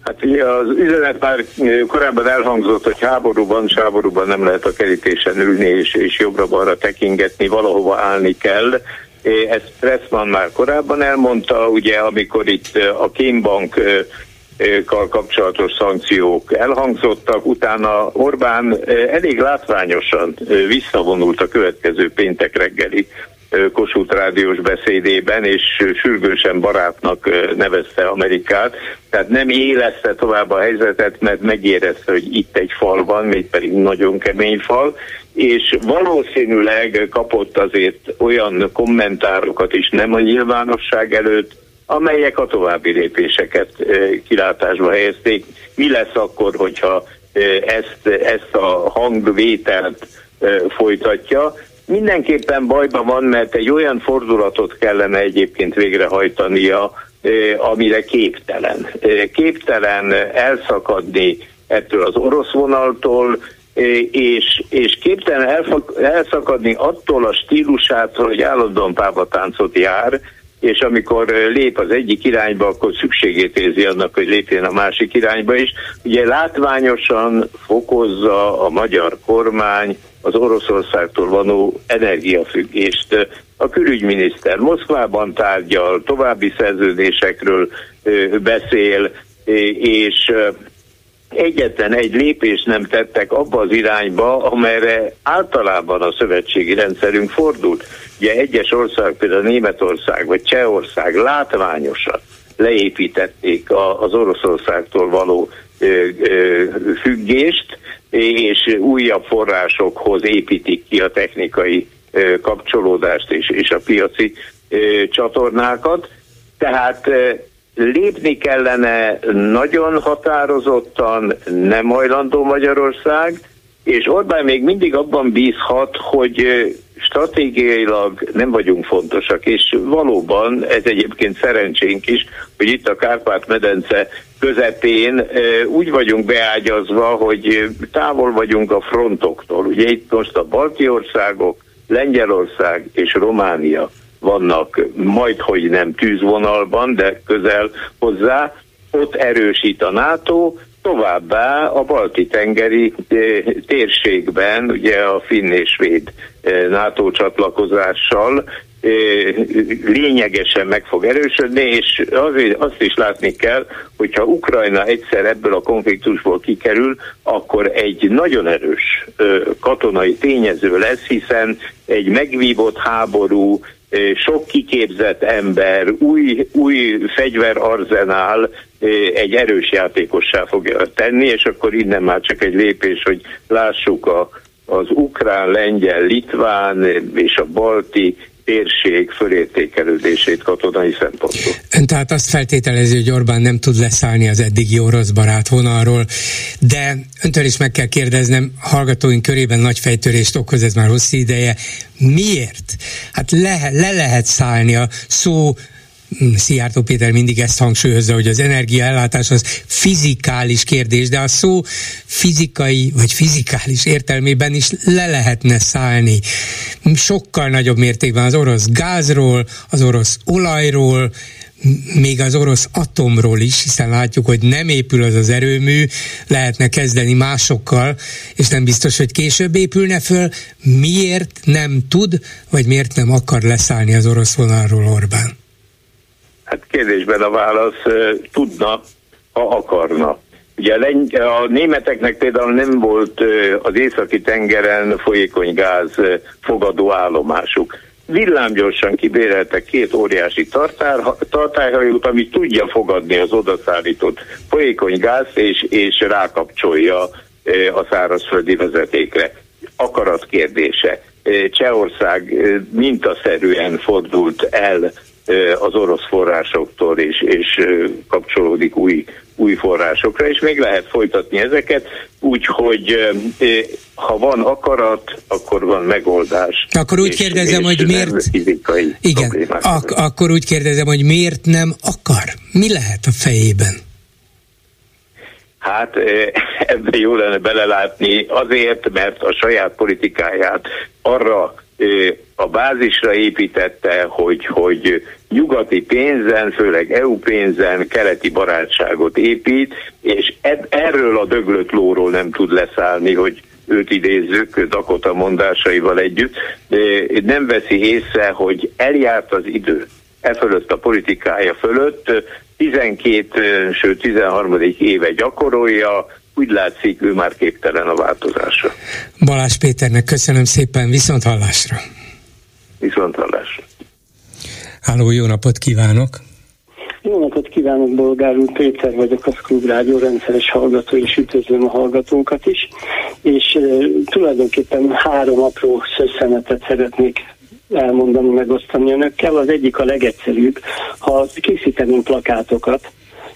Hát ugye az üzenet már korábban elhangzott, hogy háborúban, háborúban nem lehet a kerítésen ülni, és, és jobbra-balra tekingetni, valahova állni kell. Ezt Pressman már korábban elmondta, ugye amikor itt a kémbank kapcsolatos szankciók elhangzottak, utána Orbán elég látványosan visszavonult a következő péntek reggeli Kossuth rádiós beszédében, és sürgősen barátnak nevezte Amerikát, tehát nem éleszte tovább a helyzetet, mert megérezte, hogy itt egy fal van, mégpedig nagyon kemény fal, és valószínűleg kapott azért olyan kommentárokat is nem a nyilvánosság előtt, amelyek a további lépéseket kilátásba helyezték. Mi lesz akkor, hogyha ezt, ezt a hangvételt folytatja? Mindenképpen bajban van, mert egy olyan fordulatot kellene egyébként végrehajtania, amire képtelen. Képtelen elszakadni ettől az orosz vonaltól, és, és képtelen elszakadni attól a stílusától, hogy állandóan pávatáncot jár, és amikor lép az egyik irányba, akkor szükségét érzi annak, hogy lépjen a másik irányba is. Ugye látványosan fokozza a magyar kormány az Oroszországtól való energiafüggést. A külügyminiszter Moszkvában tárgyal, további szerződésekről beszél, és egyetlen egy lépést nem tettek abba az irányba, amelyre általában a szövetségi rendszerünk fordult. Ugye egyes ország, például Németország vagy Csehország látványosan leépítették az Oroszországtól való függést, és újabb forrásokhoz építik ki a technikai kapcsolódást és a piaci csatornákat. Tehát lépni kellene nagyon határozottan, nem hajlandó Magyarország, és Orbán még mindig abban bízhat, hogy stratégiailag nem vagyunk fontosak, és valóban ez egyébként szerencsénk is, hogy itt a Kárpát-medence közepén úgy vagyunk beágyazva, hogy távol vagyunk a frontoktól. Ugye itt most a balti országok, Lengyelország és Románia vannak majdhogy nem tűzvonalban, de közel hozzá, ott erősít a NATO, továbbá a balti-tengeri térségben, ugye a finn és svéd NATO csatlakozással lényegesen meg fog erősödni, és azért azt is látni kell, hogyha Ukrajna egyszer ebből a konfliktusból kikerül, akkor egy nagyon erős katonai tényező lesz, hiszen egy megvívott háború, sok kiképzett ember, új, új fegyverarzenál egy erős játékossá fogja tenni, és akkor innen már csak egy lépés, hogy lássuk a, az ukrán, lengyel, litván és a balti térség fölértékelődését katonai szempontból. Tehát azt feltételező, hogy Orbán nem tud leszállni az eddigi orosz barát vonalról, de öntől is meg kell kérdeznem, hallgatóink körében nagy fejtörést okoz ez már hosszú ideje. Miért? Hát le, le lehet szállni a szó, Szijjártó Péter mindig ezt hangsúlyozza, hogy az energiaellátás az fizikális kérdés, de a szó fizikai vagy fizikális értelmében is le lehetne szállni. Sokkal nagyobb mértékben az orosz gázról, az orosz olajról, még az orosz atomról is, hiszen látjuk, hogy nem épül az az erőmű, lehetne kezdeni másokkal, és nem biztos, hogy később épülne föl. Miért nem tud, vagy miért nem akar leszállni az orosz vonalról Orbán? Hát kérdésben a válasz, tudna, ha akarna. Ugye a, lengy- a németeknek például nem volt az északi tengeren folyékony gáz fogadó állomásuk. Villámgyorsan kibéreltek két óriási tartályhajót, ami tudja fogadni az odaszállított folyékony gáz, és, és rákapcsolja a szárazföldi vezetékre. Akarat kérdése. Csehország mintaszerűen fordult el az orosz forrásoktól, és, és kapcsolódik új, új forrásokra, és még lehet folytatni ezeket, úgyhogy ha van akarat, akkor van megoldás. Akkor úgy és, kérdezem, és hogy miért... Igen, ak- akkor úgy kérdezem, hogy miért nem akar? Mi lehet a fejében? Hát ebben jó lenne belelátni azért, mert a saját politikáját arra a bázisra építette, hogy, hogy nyugati pénzen, főleg é u pénzen keleti barátságot épít, és ed- erről a döglött lóról nem tud leszállni, hogy őt idézzük Dakota mondásaival együtt. Nem veszi észre, hogy eljárt az idő. E fölött a politikája fölött tizenkét, sőt tizenharmadik éve gyakorolja, úgy látszik, ő már képtelen a változásra. Balázs Péternek köszönöm szépen, viszont hallásra. Viszont hallásra. Háló, jó napot kívánok! Jó napot kívánok, Bolgár úr, Péter vagyok, a Klub Rádió rendszeres hallgató, és üdvözlöm a hallgatónkat is, és e, tulajdonképpen három apró szösszenetet szeretnék elmondani, megosztani önökkel. Az egyik a legegyszerűbb, ha készítenénk plakátokat,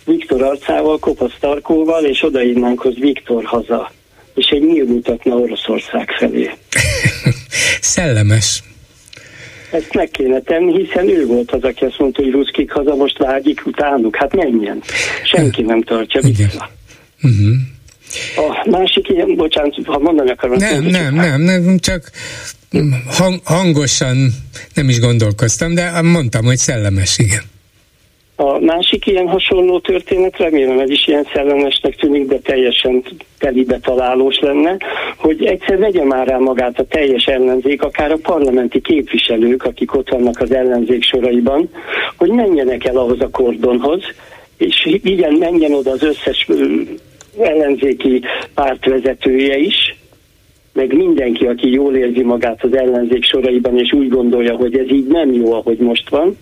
Viktor arcával, Kopasz Tarkóval, és odaírnánk, hogy Viktor haza. És egy nyíl mutatna Oroszország felé. Szellemes. Ezt meg kéne tenni, hiszen ő volt az, aki azt mondta, hogy ruszkik haza, most vágyik utánuk. Hát menjen. Senki nem tartja vissza. Uh-huh. A másik ilyen, bocsánat, ha mondani akarom. Nem, nem, nem, nem, csak hang, hangosan nem is gondolkoztam, de mondtam, hogy szellemes, igen. A másik ilyen hasonló történet, remélem ez is ilyen szellemesnek tűnik, de teljesen telibe találós lenne, hogy egyszer vegye már rá magát a teljes ellenzék, akár a parlamenti képviselők, akik ott vannak az ellenzék soraiban, hogy menjenek el ahhoz a kordonhoz, és igen, menjen oda az összes ellenzéki pártvezetője is, meg mindenki, aki jól érzi magát az ellenzék soraiban, és úgy gondolja, hogy ez így nem jó, ahogy most van,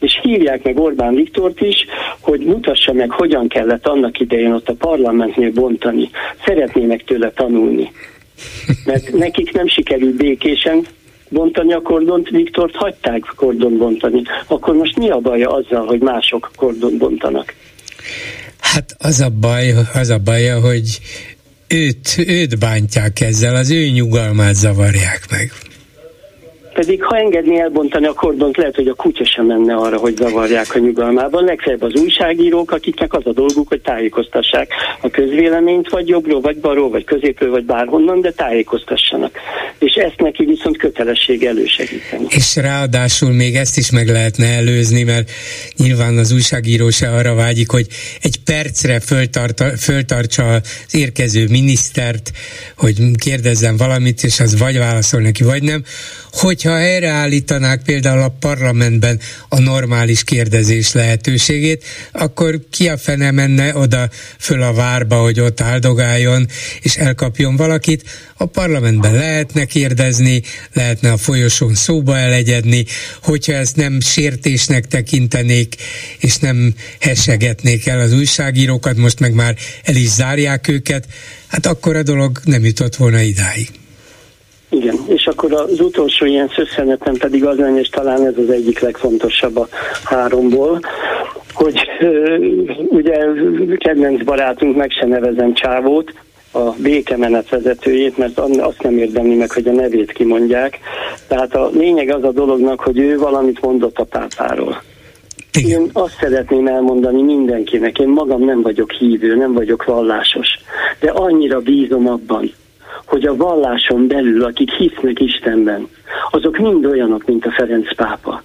és hívják meg Orbán Viktort is, hogy mutassa meg, hogyan kellett annak idején ott a parlamentnél bontani. Szeretnének tőle tanulni. Mert nekik nem sikerült békésen bontani a kordont, Viktort hagyták kordont bontani. Akkor most mi a baja azzal, hogy mások kordont bontanak? Hát az a baj, az a baja, hogy Őt, őt bántják ezzel, az ő nyugalmát zavarják meg. Pedig ha engedni elbontani a kordont, lehet, hogy a kutya sem menne arra, hogy zavarják a nyugalmában. Legfeljebb az újságírók, akiknek az a dolguk, hogy tájékoztassák a közvéleményt, vagy jobbról, vagy balról, vagy középről, vagy bárhonnan, de tájékoztassanak. És ezt neki viszont kötelesség elősegíteni. És ráadásul még ezt is meg lehetne előzni, mert nyilván az újságíró se arra vágyik, hogy egy percre föltarta, föltartsa az érkező minisztert, hogy kérdezzen valamit, és az vagy válaszol neki, vagy nem. Hogyha helyreállítanák például a parlamentben a normális kérdezés lehetőségét, akkor ki a fene menne oda föl a várba, hogy ott áldogáljon és elkapjon valakit. A parlamentben lehetne kérdezni, lehetne a folyosón szóba elegyedni, hogyha ezt nem sértésnek tekintenék, és nem hessegetnék el az újságírókat, most meg már el is zárják őket, hát akkor a dolog nem jutott volna idáig. Igen, és akkor az utolsó ilyen szösszenetem pedig az lenne, és talán ez az egyik legfontosabb a háromból, hogy ugye kedvenc barátunk, meg se nevezem csávót, a békemenet vezetőjét, mert azt nem érdemli meg, hogy a nevét kimondják. Tehát a lényeg az a dolognak, hogy ő valamit mondott a pápáról. Igen. Én azt szeretném elmondani mindenkinek, én magam nem vagyok hívő, nem vagyok vallásos, de annyira bízom abban, hogy a valláson belül, akik hisznek Istenben, azok mind olyanok, mint a Ferenc pápa.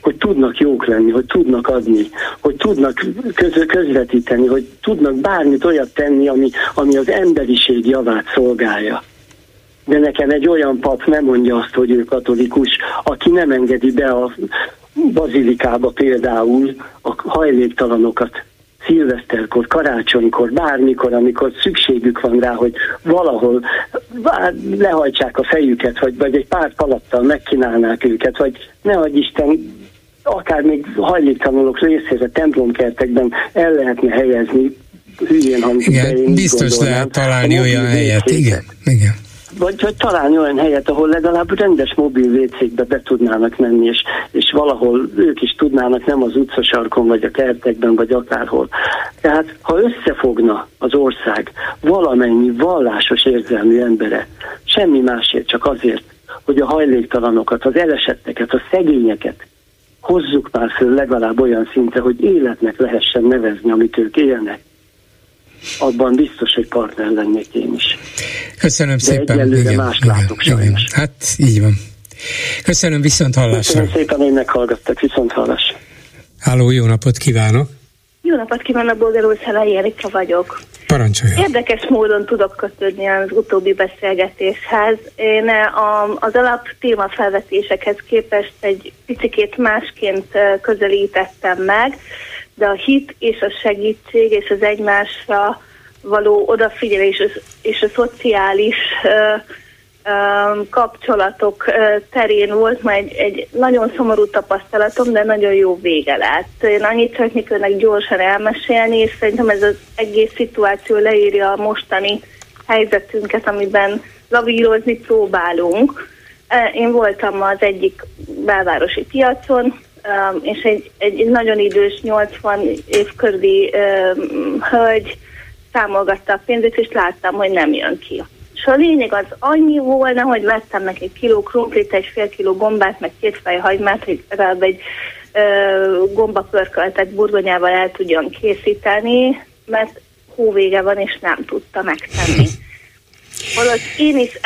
Hogy tudnak jók lenni, hogy tudnak adni, hogy tudnak köz- közvetíteni, hogy tudnak bármit olyat tenni, ami, ami az emberiség javát szolgálja. De nekem egy olyan pap nem mondja azt, hogy ő katolikus, aki nem engedi be a bazilikába például a hajléktalanokat. szilveszterkor, karácsonykor, bármikor, amikor szükségük van rá, hogy valahol lehajtsák a fejüket, vagy, vagy egy pár palattal megkínálnák őket, vagy ne adj Isten, akár még hajléktalanok részére templomkertekben el lehetne helyezni, hülyén hangzik. Igen, biztos lehet találni olyan helyet, igen, igen. Vagy, vagy találni olyan helyet, ahol legalább rendes mobil vécékbe be tudnának menni, és, és valahol ők is tudnának, nem az utcasarkon, vagy a kertekben, vagy akárhol. Tehát, ha összefogna az ország valamennyi vallásos érzelmű embere, semmi másért, csak azért, hogy a hajléktalanokat, az elesetteket, a szegényeket hozzuk már föl legalább olyan szintre, hogy életnek lehessen nevezni, amit ők élnek, abban biztos, hogy partner lennék én is. Köszönöm de szépen. De egyelőre mást látok sajnos. Hát így van. Köszönöm, viszont hallásra. Köszönöm szépen, hogy meghallgattak, viszont hallásra. Háló, jó napot kívánok. Jó napot kívánok, Bolgár úr, Szelei Erika vagyok. Parancsoljon. Érdekes módon tudok kötődni az utóbbi beszélgetéshez. Én az alap témafelvetésekhez képest egy picikét másként közelítettem meg, de a hit és a segítség és az egymásra való odafigyelés és a szociális ö, ö, kapcsolatok ö, terén volt már egy, egy nagyon szomorú tapasztalatom, de nagyon jó vége lett. Én annyit szeretnék önnek gyorsan elmesélni, és szerintem ez az egész szituáció leírja a mostani helyzetünket, amiben lavírozni próbálunk. Én voltam az egyik belvárosi piacon, Um, és egy, egy nagyon idős, nyolcvan év körüli um, hölgy számolgatta a pénzét, és láttam, hogy nem jön ki. És a lényeg az annyi volna, hogy vettem neki egy kiló krumplit, egy fél kiló gombát, meg két fej hagymát, hogy legalább egy uh, gombapörköltet burgonyával el tudjam készíteni, mert hóvége van, és nem tudta megtenni. Holott én is uh,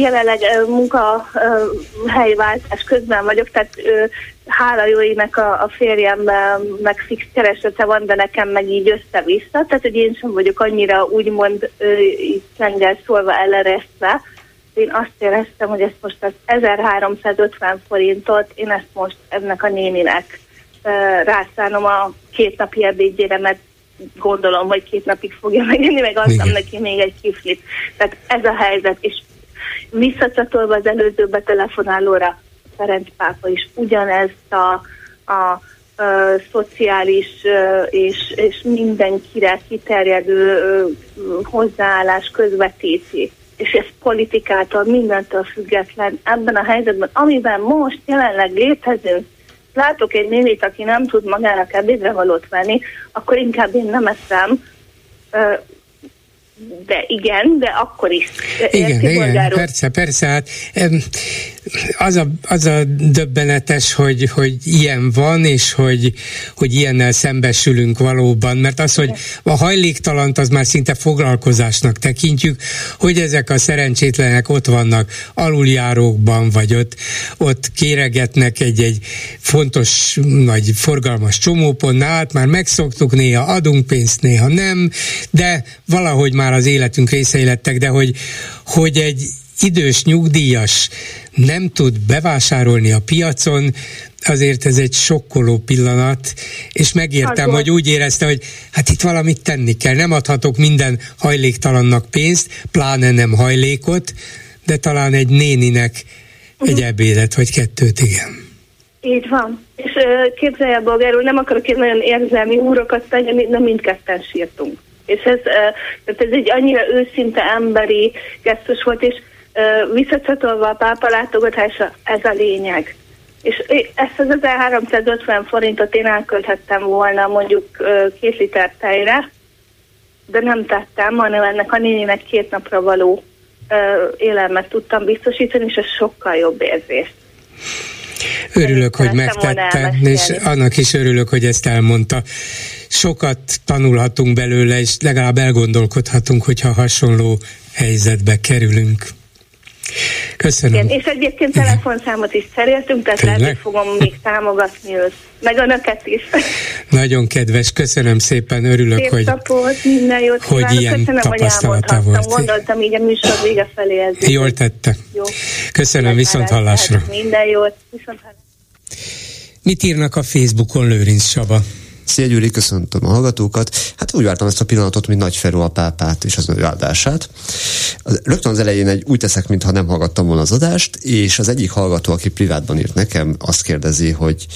jelenleg uh, munkahelyváltás uh, közben vagyok, tehát uh, hála jó ének a, a férjem uh, meg fix keresete van, de nekem meg így össze-vissza, tehát hogy én sem vagyok annyira úgymond uh, így csengel szólva eleresztve. Én azt éreztem, hogy ezt most az ezerháromszázötven forintot, én ezt most ennek a néninek uh, rászánom a két napi ebédjére, mert gondolom, hogy két napig fogja megenni, meg adtam neki még egy kiflit. Tehát ez a helyzet, és visszacsatolva az előző betelefonálóra, Ferenc pápa is ugyanezt a, a, a szociális és, és mindenkire kiterjedő hozzáállás közvetíti. És ez politikától, mindentől független ebben a helyzetben, amiben most jelenleg létezünk. Látok egy nénit, aki nem tud magának ebédre valót venni, akkor inkább én nem eszem. De igen, de akkor is. Igen, érti, igen, Bolgár úr? Persze, persze. Hát, az, a, az a döbbenetes, hogy, hogy ilyen van, és hogy, hogy ilyennel szembesülünk valóban. Mert az, hogy a hajléktalant az már szinte foglalkozásnak tekintjük, hogy ezek a szerencsétlenek ott vannak aluljárókban, vagy ott, ott kéregetnek egy-egy fontos, nagy forgalmas csomópontnál, már megszoktuk, néha adunk pénzt, néha nem, de valahogy már az életünk részei lettek, de hogy, hogy egy idős nyugdíjas nem tud bevásárolni a piacon, azért ez egy sokkoló pillanat, és megértem, hogy úgy érezte, hogy hát itt valamit tenni kell, nem adhatok minden hajléktalannak pénzt, pláne nem hajlékot, de talán egy néninek egy ebédet, vagy kettőt, igen. Így van. És képzelj el, Bolgár úr, nem akarok én nagyon érzelmi úrokat tenni, de mindketten sírtunk. És ez, ez egy annyira őszinte emberi gesztus volt, és visszacsatolva a pápa látogatása, ez a lényeg. És ezt az ezerháromszázötven forintot én elkölthettem volna mondjuk két liter tejre, de nem tettem, hanem ennek a néninek két napra való élelmet tudtam biztosítani, és ez sokkal jobb érzés. Örülök, hogy megtette, és annak is örülök, hogy ezt elmondta. Sokat tanulhatunk belőle, és legalább elgondolkodhatunk, hogyha hasonló helyzetbe kerülünk. Köszönöm. Igen, és egyébként igen. Telefonszámot is cseréltünk, tehát lehet, hogy fogom még támogatni őt, meg önöket is. Nagyon kedves, köszönöm szépen, örülök, szép hogy, tapot, minden jót hogy kívánok, ilyen köszönöm, tapasztalata volt. Gondoltam így a műsor vége felé. Ez jól tette. Jó. Köszönöm, viszont hallásra. Minden jót, viszont hallásra. Mit írnak a Facebookon, Lőrinc Saba? Szia Gyuri, köszöntöm a hallgatókat. Hát úgy vártam ezt a pillanatot, mint Nagy Feró a pápát és az ő áldását. Rögtön az elején egy úgy teszek, mintha nem hallgattam volna az adást, és az egyik hallgató, aki privátban írt nekem, azt kérdezi, hogy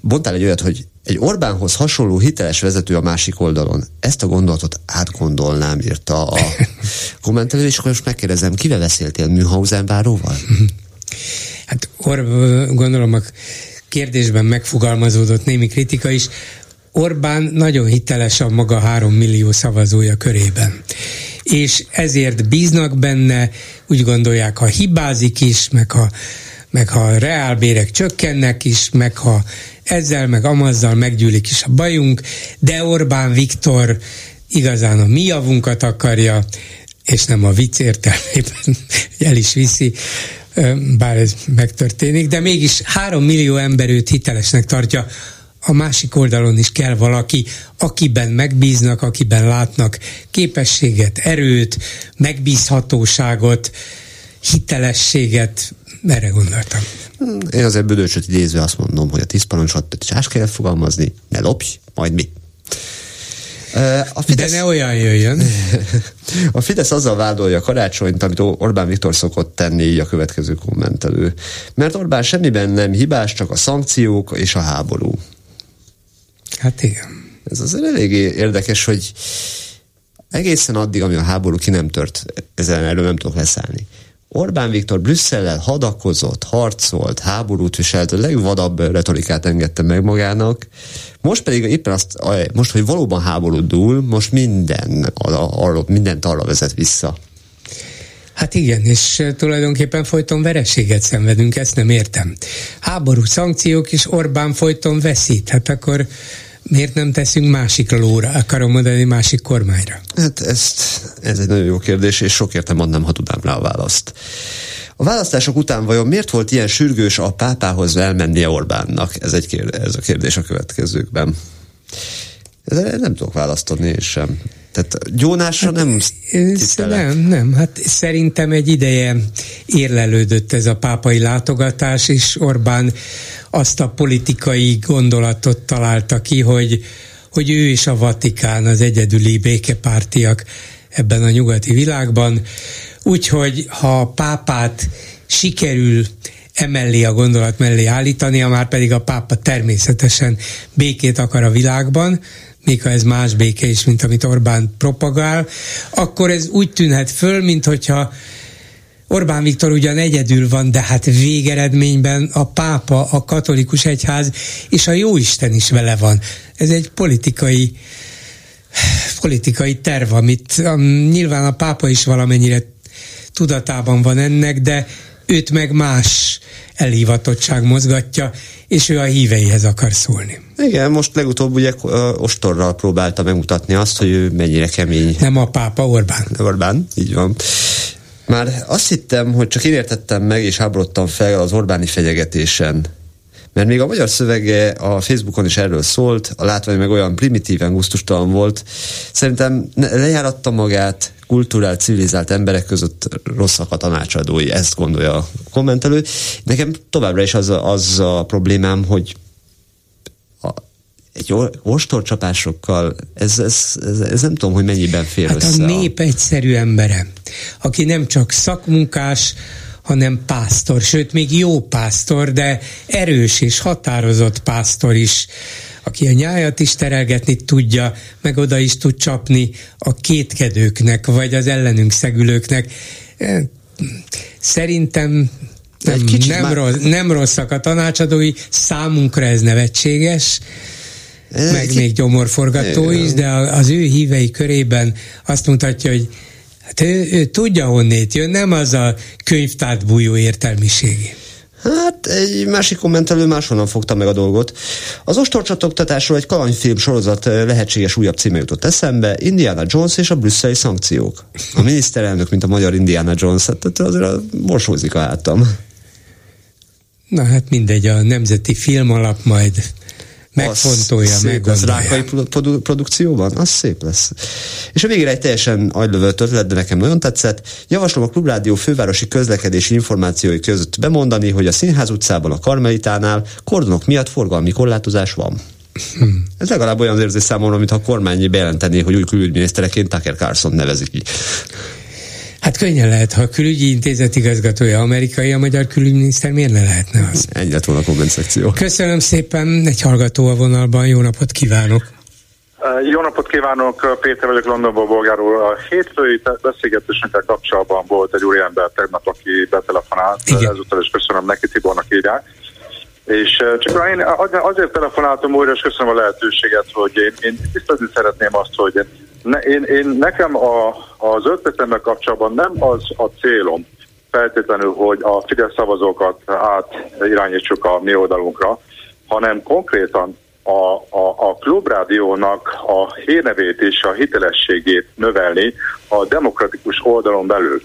mondtál egy olyat, hogy egy Orbánhoz hasonló hiteles vezető a másik oldalon. Ezt a gondolatot átgondolnám, írta a kommentelő, és akkor most megkérdezem, kivel beszéltél, Münchhausen báróval? Hát Orb, gondolom a kérdésben megfogalmazódott némi kritika is. Orbán nagyon hiteles a maga három millió szavazója körében. És ezért bíznak benne, úgy gondolják, ha hibázik is, meg ha meg ha a reálbérek csökkennek is, meg ha ezzel, meg amazzal meggyűlik is a bajunk, de Orbán Viktor igazán a mi javunkat akarja, és nem a vicc értelmében, el is viszi, bár ez megtörténik, de mégis három millió ember őt hitelesnek tartja. A másik oldalon is kell valaki, akiben megbíznak, akiben látnak képességet, erőt, megbízhatóságot, hitelességet. Merre gondoltam? Én azért Bödölcsöt idézve azt mondom, hogy a tíz parancsot csás kell fogalmazni, ne lopj, majd mi. A Fidesz, de ne olyan jöjjön. A Fidesz azzal vádolja Karácsonyt, amit Orbán Viktor szokott tenni, így a következő kommentelő. Mert Orbán semmiben nem hibás, csak a szankciók és a háború. Hát igen. Ez azért eléggé érdekes, hogy egészen addig, ami a háború ki nem tört, ezen erről nem tudok leszállni. Orbán Viktor Brüsszellel hadakozott, harcolt, háborút viselt, a legvadabb retorikát engedte meg magának. Most pedig éppen azt, most, hogy valóban háború dúl, most minden, arra, mindent arra vezet vissza. Hát igen, és tulajdonképpen folyton vereséget szenvedünk, ezt nem értem. Háború, szankciók, és Orbán folyton veszít, hát akkor miért nem teszünk másik lóra, akarom mondani, másik kormányra? Hát ezt, ez egy nagyon jó kérdés, és sok értem adnám, ha tudnám rá a választ. A választások után vajon miért volt ilyen sürgős a pápához elmennie Orbánnak? Ez, egy kérdés, ez a kérdés a következőkben. Ezzel nem tudok választani, és sem. Tehát gyónásra hát, nem titelek. Nem, nem. Hát szerintem egy ideje érlelődött ez a pápai látogatás, és Orbán azt a politikai gondolatot találta ki, hogy, hogy ő és a Vatikán az egyedüli békepártiak ebben a nyugati világban. Úgyhogy ha a pápát sikerül emellé a gondolat mellé állítania, már pedig a pápa természetesen békét akar a világban, még ha ez más béke is, mint amit Orbán propagál, akkor ez úgy tűnhet föl, mint hogyha Orbán Viktor ugyan egyedül van, de hát végeredményben a pápa, a katolikus egyház és a jóisten is vele van. Ez egy politikai politikai terv, amit nyilván a pápa is valamennyire tudatában van ennek, de őt meg más elhivatottság mozgatja, és ő a híveihez akar szólni. Igen, most legutóbb ugye ostorral próbálta megmutatni azt, hogy ő mennyire kemény. Nem a pápa, Orbán. Orbán, így van. Már azt hittem, hogy csak én értettem meg, és háborodtam fel az Orbáni fenyegetésen. Mert még a magyar szövege a Facebookon is erről szólt, a látvány meg olyan primitíven gusztustalan volt. Szerintem lejáratta magát, kulturált, civilizált emberek között rosszak a tanácsadói, ezt gondolja a kommentelő. Nekem továbbra is az a, az a problémám, hogy a, egy ostorcsapásokkal, ez, ez, ez, ez nem tudom, hogy mennyiben fér hát össze. Hát a nép a... egyszerű embere, aki nem csak szakmunkás, hanem pásztor, sőt, még jó pásztor, de erős és határozott pásztor is, aki a nyájat is terelgetni tudja, meg oda is tud csapni a kétkedőknek, vagy az ellenünk szegülőknek. Szerintem nem, nem, már... rossz, nem rosszak a tanácsadói, számunkra ez nevetséges, egy meg egy még gyomorforgató egy... is, de az ő hívei körében azt mutatja, hogy hát ő, ő tudja, honnét jön, nem az a könyvtárt bújó értelmiségi. Hát egy másik kommentelő máshonnan fogta meg a dolgot. Az ostorcsatoktatásról egy kalandfilm sorozat lehetséges újabb címe jutott eszembe, Indiana Jones és a brüsszeli szankciók. A miniszterelnök, mint a magyar Indiana Jones, hát azért borsózik a hátam. Na hát mindegy, a Nemzeti Filmalap majd megfontolja, meggondolja. Az Rákai produ- produkcióban? Az szép lesz. És a végére egy teljesen agylövölt ötlet, de nekem nagyon tetszett. Javaslom a Klubrádió fővárosi közlekedési információi között bemondani, hogy a Színház utcában, a Karmelitánál kordonok miatt forgalmi korlátozás van. Ez legalább olyan érzés számomra, mintha a kormány bejelenteni, hogy új külügyminisztereként Tucker Carlson nevezik ki. Hát könnyen lehet, ha a külügyi intézet igazgatója amerikai, a magyar külügyminiszter miért ne lehetne az? Ennyi lett volna a komment szekció. Köszönöm szépen, egy hallgató a vonalban, jó napot kívánok! Jó napot kívánok, Péter vagyok, Londonból, Bolgár úr. A hétfői beszélgetésünkkel kapcsolatban volt egy úriember tegnap, aki betelefonált. Igen. Ezúttal is köszönöm neki, Tibornak írják. És csak én azért telefonáltam újra, és köszönöm a lehetőséget, hogy én, én tisztázni szeretném azt, hogy ne, én, én, nekem a, az ötletemmel kapcsolatban nem az a célom feltétlenül, hogy a Fidesz szavazókat átirányítsuk a mi oldalunkra, hanem konkrétan a, a, a klubrádiónak a hírnevét és a hitelességét növelni a demokratikus oldalon belül.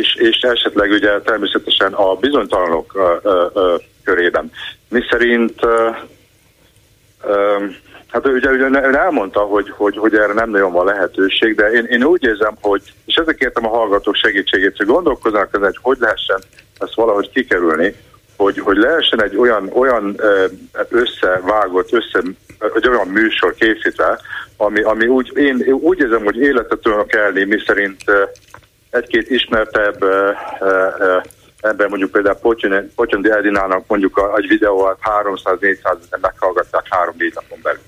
És, és esetleg ugye természetesen a bizonytalanok ö, ö, körében. Mi szerint ö, ö, hát ugye, ugye ön elmondta, hogy, hogy, hogy erre nem nagyon van lehetőség, de én, én úgy érzem, hogy, és ezért kértem a hallgatók segítségét, hogy gondolkozzanak ezen, hogy hogy lehessen ezt valahogy kikerülni, hogy, hogy lehessen egy olyan, olyan összevágott, össze, egy olyan műsor készítve, ami, ami úgy, én úgy érzem, hogy életet tudnak elni, mi szerint egy-két ismertebb ember, mondjuk például Potyondi Edinának mondjuk egy videót háromszáz-négyszáz meghallgatták három-négy napon belül.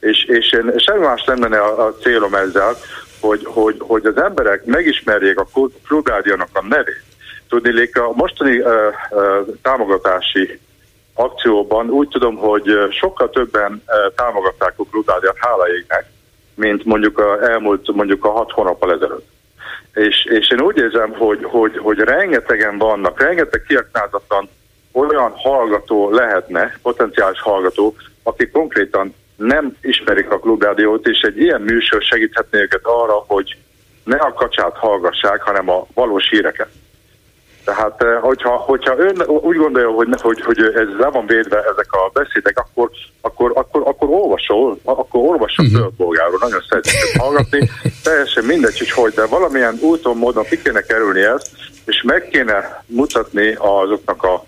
És, és semmi más nem lenne a, a célom ezzel, hogy, hogy, hogy az emberek megismerjék a klubrádiónak a nevét. Tudniillik, a mostani uh, uh, támogatási akcióban úgy tudom, hogy sokkal többen uh, támogatták a klubrádiót, hála égnek, mint mondjuk a elmúlt mondjuk a hat hónappal ezelőtt. És, és én úgy érzem, hogy, hogy, hogy rengetegen vannak, rengeteg kiaknázatlan olyan hallgató lehetne, potenciális hallgató, akik konkrétan nem ismerik a klubrádiót, és egy ilyen műsor segíthetné őket arra, hogy ne a kacsát hallgassák, hanem a valós híreket. Tehát, hogyha, hogyha ön úgy gondolja, hogy, hogy, hogy ez le van védve ezek a beszédek, akkor, akkor, akkor, akkor olvasol, akkor olvasol uh-huh. Földbolgáról, nagyon szeretnék hallgatni, teljesen mindegy, hogy hogy, de valamilyen úton, módon ki kéne kerülni ezt, és meg kéne mutatni azoknak a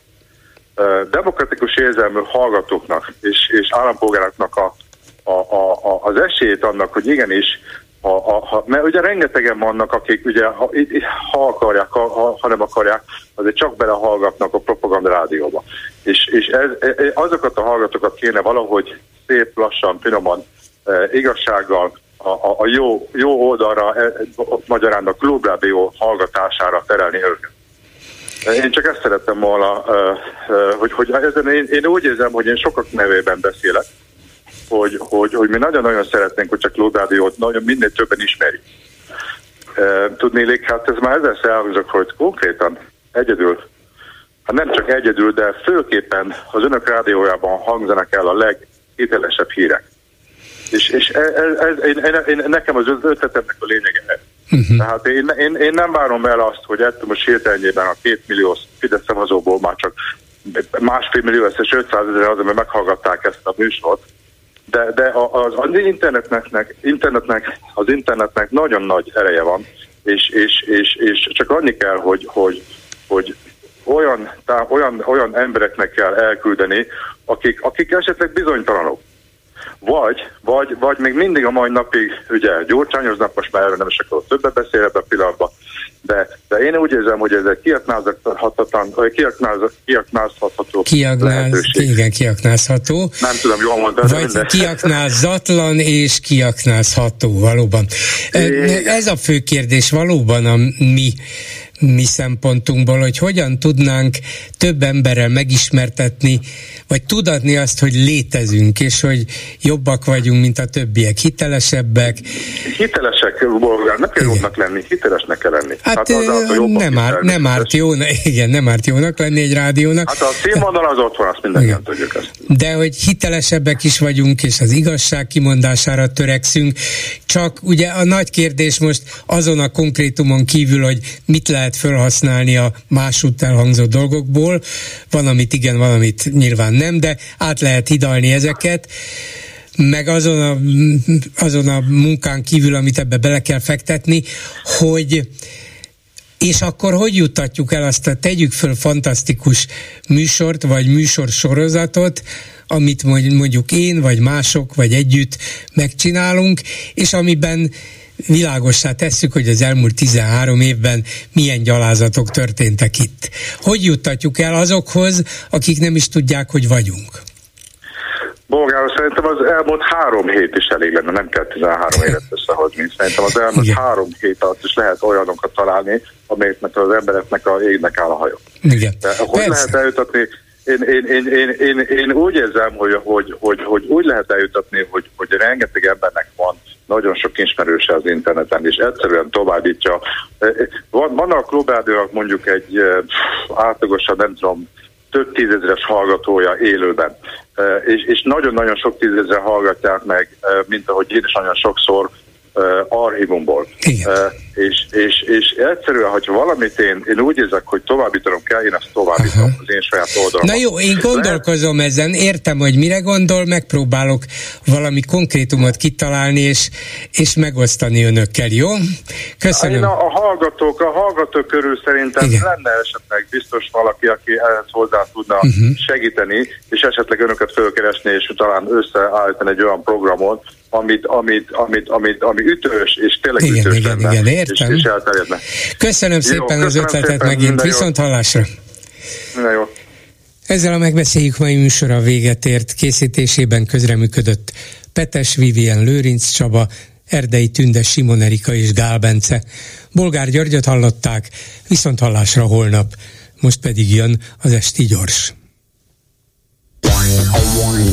demokratikus érzelmű hallgatóknak és, és állampolgároknak a, a, a, az esélyét annak, hogy igenis, Ha, ha, ha, mert ugye rengetegen vannak, akik ugye, ha, ha akarják, ha, ha, ha nem akarják, azért csak belehallgatnak a propaganda rádióba. És, és ez, azokat a hallgatókat kéne valahogy szép, lassan, finoman, eh, igazsággal a, a, a jó, jó oldalra, eh, magyarán a klubrádió hallgatására terelni őket. Én csak ezt szerettem volna, eh, hogy, hogy ezen én, én úgy érzem, hogy én sokak nevében beszélek, Hogy, hogy, hogy mi nagyon-nagyon szeretnénk, hogy a klubrádiót nagyon minél többen ismerjük. E, tudnélik, hát ez már ezzel elhangzott, hogy konkrétan egyedül, hát nem csak egyedül, de főképpen az önök rádiójában hangzanak el a leghitelesebb hírek. És, és ez, ez, én, én, én, nekem az ötletemnek a lényege ez. Uh-huh. Tehát én, én, én nem várom el azt, hogy ettől most hirtelenjében a két millió Fidesz szavazóból már csak másfél millió összes ötszázezer az, mert meghallgatták ezt a műsort. De, de az, az internetnek, internetnek, az internetnek nagyon nagy ereje van, és, és, és, és csak annyi kell, hogy, hogy, hogy olyan, tá, olyan, olyan embereknek kell elküldeni, akik, akik esetleg bizonytalanok. Vagy, vagy, vagy még mindig a mai napig, ugye gyurcsányoznak, most már erről nem is akarok többet beszélni ebben a pillanatban, de, de én úgy érzem, hogy ez egy kiaknázható kiaknázható lehetőség. Igen, kiaknázható. Nem tudom, jól mondani. Vagy minden. Kiaknázatlan és kiaknázható, valóban. Igen. Ez a fő kérdés valóban a mi mi szempontunkból, hogy hogyan tudnánk több emberrel megismertetni, vagy tudatni azt, hogy létezünk, és hogy jobbak vagyunk, mint a többiek, hitelesebbek. Hitelesek, bolgár, nem kell jobbnak lenni, hitelesnek kell lenni. Hát, hát az, az, nem, árt, nem, árt jó, igen, nem árt jónak lenni egy rádiónak. Hát a színvonal az ott van, azt mindenkinek tudjuk ezt. De hogy hitelesebbek is vagyunk, és az igazság kimondására törekszünk, csak ugye a nagy kérdés most azon a konkrétumon kívül, hogy mit lehet felhasználni a másútt elhangzó dolgokból. Van, amit igen, van, amit nyilván nem, de át lehet hidalni ezeket, meg azon a, azon a munkán kívül, amit ebbe bele kell fektetni, hogy És akkor hogy juttatjuk el azt a tegyük föl fantasztikus műsort, vagy műsorsorozatot, amit mondjuk én, vagy mások, vagy együtt megcsinálunk, és amiben világossá tesszük, hogy az elmúlt tizenhárom évben milyen gyalázatok történtek itt. Hogy juttatjuk el azokhoz, akik nem is tudják, hogy vagyunk? Bolgár, szerintem az elmúlt három hét is elég lenne, nem kell tizenhárom évet összehozni. Szerintem az elmúlt igen. három hét alatt is lehet olyanokat találni, amelyeknek az embereknek a égnek áll a hajó. Igen. De hogy persze. lehet eljutatni? Én, én, én, én, én, én úgy érzem, hogy, hogy, hogy, hogy úgy lehet eljutatni, hogy, hogy rengeteg embernek van nagyon sok ismerőse az interneten, és egyszerűen továbbítja. Vannak klubrádiónak mondjuk egy átlagosan, nem tudom, több tízezres hallgatója élőben, és, és nagyon-nagyon sok tízezre hallgatják meg, mint ahogy én is nagyon sokszor archívumból. És, és, és egyszerűen, hogyha valamit én, én úgy érzek, hogy továbbítanom kell, én ezt továbbítom aha. az én saját oldalon. Na jó, én gondolkozom Lehet? ezen, értem, hogy mire gondol, megpróbálok valami konkrétumot kitalálni, és, és megosztani önökkel, jó? Köszönöm. Na, a, a hallgatók, a hallgatók körül szerintem igen. lenne esetleg biztos valaki, aki ehhez hozzá tudna uh-huh. segíteni, és esetleg önöket fölkeresni, és talán összeállítani egy olyan programot, amit, amit, amit, amit, ami ütős, és tényleg igen, ütős igen, lenne. Igen, értem. És, és elterjedne. Köszönöm szépen jó, köszönöm az ötletet szépen, megint. Viszont hallásra. Minden jó. Ezzel a Megbeszéljük mai műsora véget ért. Készítésében közreműködött Petes, Vivien, Lőrinc Csaba, Erdei Tünde, Simon Erika és Gál Bence. Bolgár Györgyöt hallották, viszont hallásra holnap. Most pedig jön az Esti Gyors.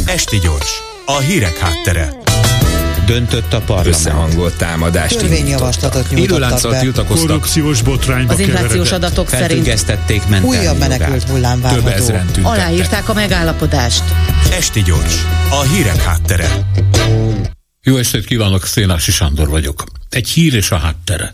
Esti Gyors, a hírek háttere. Döntött a parlament. Összehangolt támadást indítottak. Illőlánccal tiltakoztak. Korrupciós botrányba keveredett. Az inflációs adatok szerint újabb menekült hullám várható. Aláírták a megállapodást. Esti Gyors, a hírek háttere. Jó estét kívánok, Szénási Sándor vagyok. Egy hír és a háttere.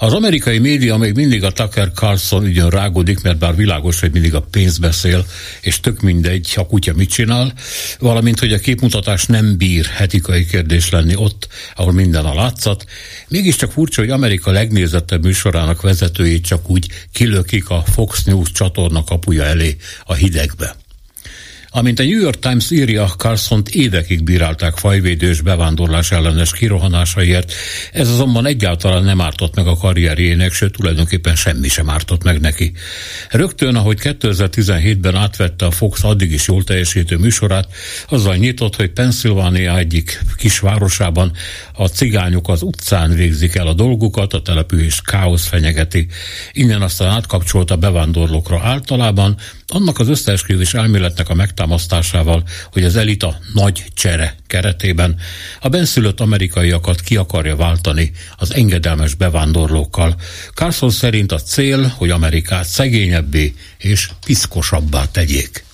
Az amerikai média még mindig a Tucker Carlson ügyön rágódik, mert bár világos, hogy mindig a pénz beszél, és tök mindegy, a kutya mit csinál, valamint, hogy a képmutatás nem bír etikai kérdés lenni ott, ahol minden a látszat. Mégiscsak furcsa, hogy Amerika legnézettebb műsorának vezetőjét csak úgy kilökik a Fox News csatorna kapuja elé a hidegbe. Amint a New York Times írja, Carlsont évekig bírálták fajvédő és bevándorlás ellenes kirohanásaiért, ez azonban egyáltalán nem ártott meg a karrierjének, sőt tulajdonképpen semmi sem ártott meg neki. Rögtön, ahogy kétezer-tizenhétben átvette a Fox addig is jól teljesítő műsorát, azzal nyitott, hogy Pennsylvania egyik kisvárosában a cigányok az utcán végzik el a dolgukat, a település káosz fenyegeti. Innen aztán átkapcsolt a bevándorlókra általában, annak az összeesküvés elméletnek a megtámasztásával, hogy az elita nagy csere keretében a benszülött amerikaiakat ki akarja váltani az engedelmes bevándorlókkal. Carlson szerint a cél, hogy Amerikát szegényebbé és piszkosabbá tegyék.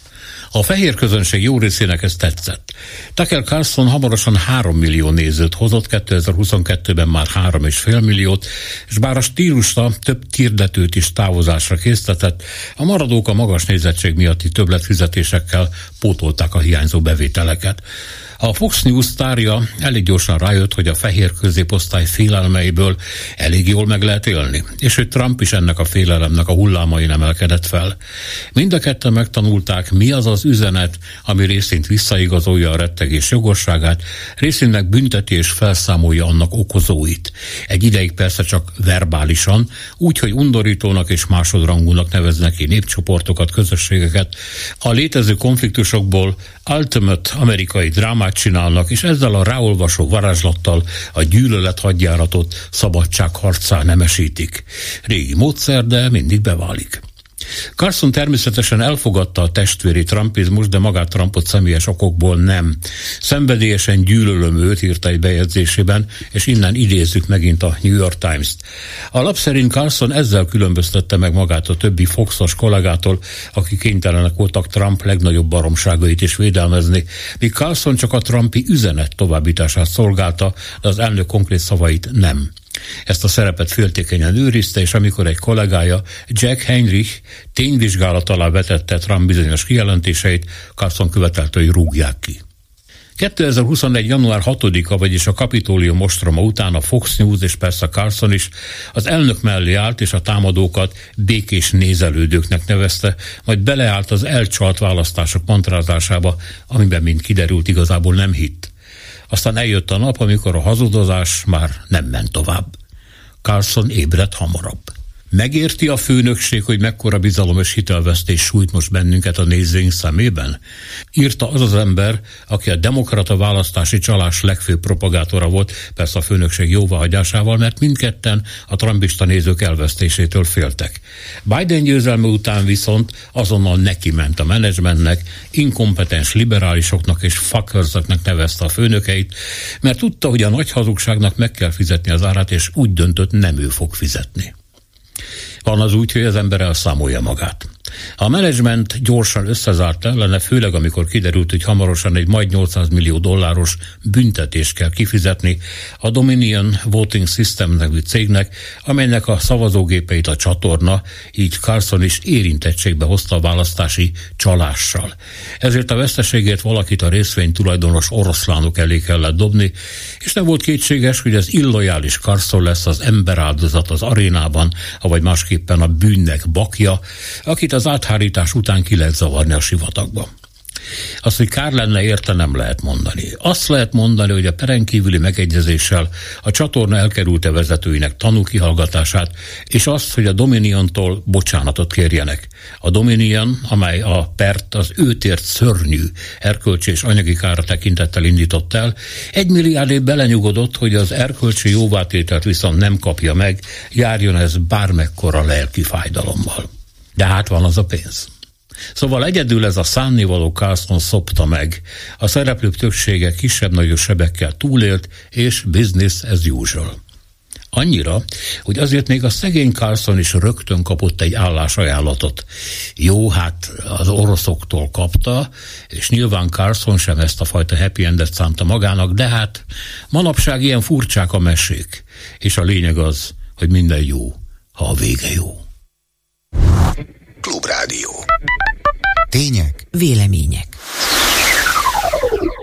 A fehér közönség jó részének ez tetszett. Tucker Carlson hamarosan három millió nézőt hozott, kétezer-huszonkettőben már három és fél milliót, és bár a stílusra több hirdetőt is távozásra késztetett, a maradók a magas nézettség miatti többletfizetésekkel pótolták a hiányzó bevételeket. A Fox News sztárja elég gyorsan rájött, hogy a fehér középosztály félelmeiből elég jól meg lehet élni, és hogy Trump is ennek a félelemnek a hullámain emelkedett fel. Mind a ketten megtanulták, mi az az üzenet, ami részint visszaigazolja a rettegés jogosságát, részint meg bünteti és felszámolja annak okozóit. Egy ideig persze csak verbálisan, úgy, hogy undorítónak és másodrangúnak neveznek ki népcsoportokat, közösségeket. A létező konfliktusokból ultimate amerikai drámát csinálnak, és ezzel a ráolvasó varázslattal a gyűlölet hadjáratot szabadságharcá nemesítik. Régi módszer, de mindig beválik. Carlson természetesen elfogadta a testvéri trumpizmus, de magát Trumpot személyes okokból nem. Szenvedélyesen gyűlölöm őt, írta egy bejegyzésében, és innen idézzük megint a New York Times-t. A lap szerint Carlson ezzel különböztette meg magát a többi Foxos kollégától, akik kénytelenek voltak Trump legnagyobb baromságait is védelmezni, míg Carlson csak a trumpi üzenet továbbítását szolgálta, de az elnök konkrét szavait nem. Ezt a szerepet féltékenyen őrizte, és amikor egy kollégája, Jack Henrich, tényvizsgálat alá vetette Trump bizonyos kijelentéseit, Carlson követelte, hogy rúgják ki. kétezer-huszonnégy január hatodika, vagyis a Kapitólium ostroma után a Fox News és persze Carson is az elnök mellé állt, és a támadókat békés nézelődőknek nevezte, majd beleállt az elcsalt választások mantrázásába, amiben, mint kiderült, igazából nem hitt. Aztán eljött a nap, amikor a hazudozás már nem ment tovább. Carson ébredt hamarabb. Megérti a főnökség, hogy mekkora bizalom és hitelvesztés sújt most bennünket a nézőink szemében? Írta az az ember, aki a demokrata választási csalás legfőbb propagátora volt, persze a főnökség jóváhagyásával, mert mindketten a trumpista nézők elvesztésétől féltek. Biden győzelme után viszont azonnal neki ment a menedzsmentnek, inkompetens liberálisoknak és fuckersöknek nevezte a főnökeit, mert tudta, hogy a nagy hazugságnak meg kell fizetni az árát, és úgy döntött, nem ő fog fizetni. Van az úgy, hogy az ember elszámolja magát. A menedzsment gyorsan összezárt ellene, főleg amikor kiderült, hogy hamarosan egy majd nyolcszáz millió dolláros büntetést kell kifizetni a Dominion Voting System nevű cégnek, amelynek a szavazógépeit a csatorna, így Carson is érintettségbe hozta a választási csalással. Ezért a veszteségért valakit a részvénytulajdonos oroszlánok elé kellett dobni, és nem volt kétséges, hogy az illojális Carson lesz az emberáldozat az arénában, avagy másképpen a bűnnek bakja, akit az áthárítás után ki lehet zavarni a sivatagba. Azt, hogy kár lenne érte, nem lehet mondani. Azt lehet mondani, hogy a perenkívüli megegyezéssel a csatorna elkerülte vezetőinek tanúkihallgatását, és azt, hogy a Dominiontól bocsánatot kérjenek. A Dominion, amely a pert az őt ért szörnyű erkölcsi és anyagi kára tekintettel indított el, egy milliárd év belenyugodott, hogy az erkölcsi jóvátételt viszont nem kapja meg, járjon ez bármekkora lelki fájdalommal. De hát van az a pénz. Szóval egyedül ez a szánnivaló Carson szopta meg. A szereplők többsége kisebb-nagyobb sebekkel túlélt, és business as usual. Annyira, hogy azért még a szegény Carson is rögtön kapott egy állásajánlatot. Jó, hát az oroszoktól kapta, és nyilván Carson sem ezt a fajta happy endet szánta magának, de hát manapság ilyen furcsák a mesék. És a lényeg az, hogy minden jó, ha a vége jó. Klubrádió. Tények, vélemények.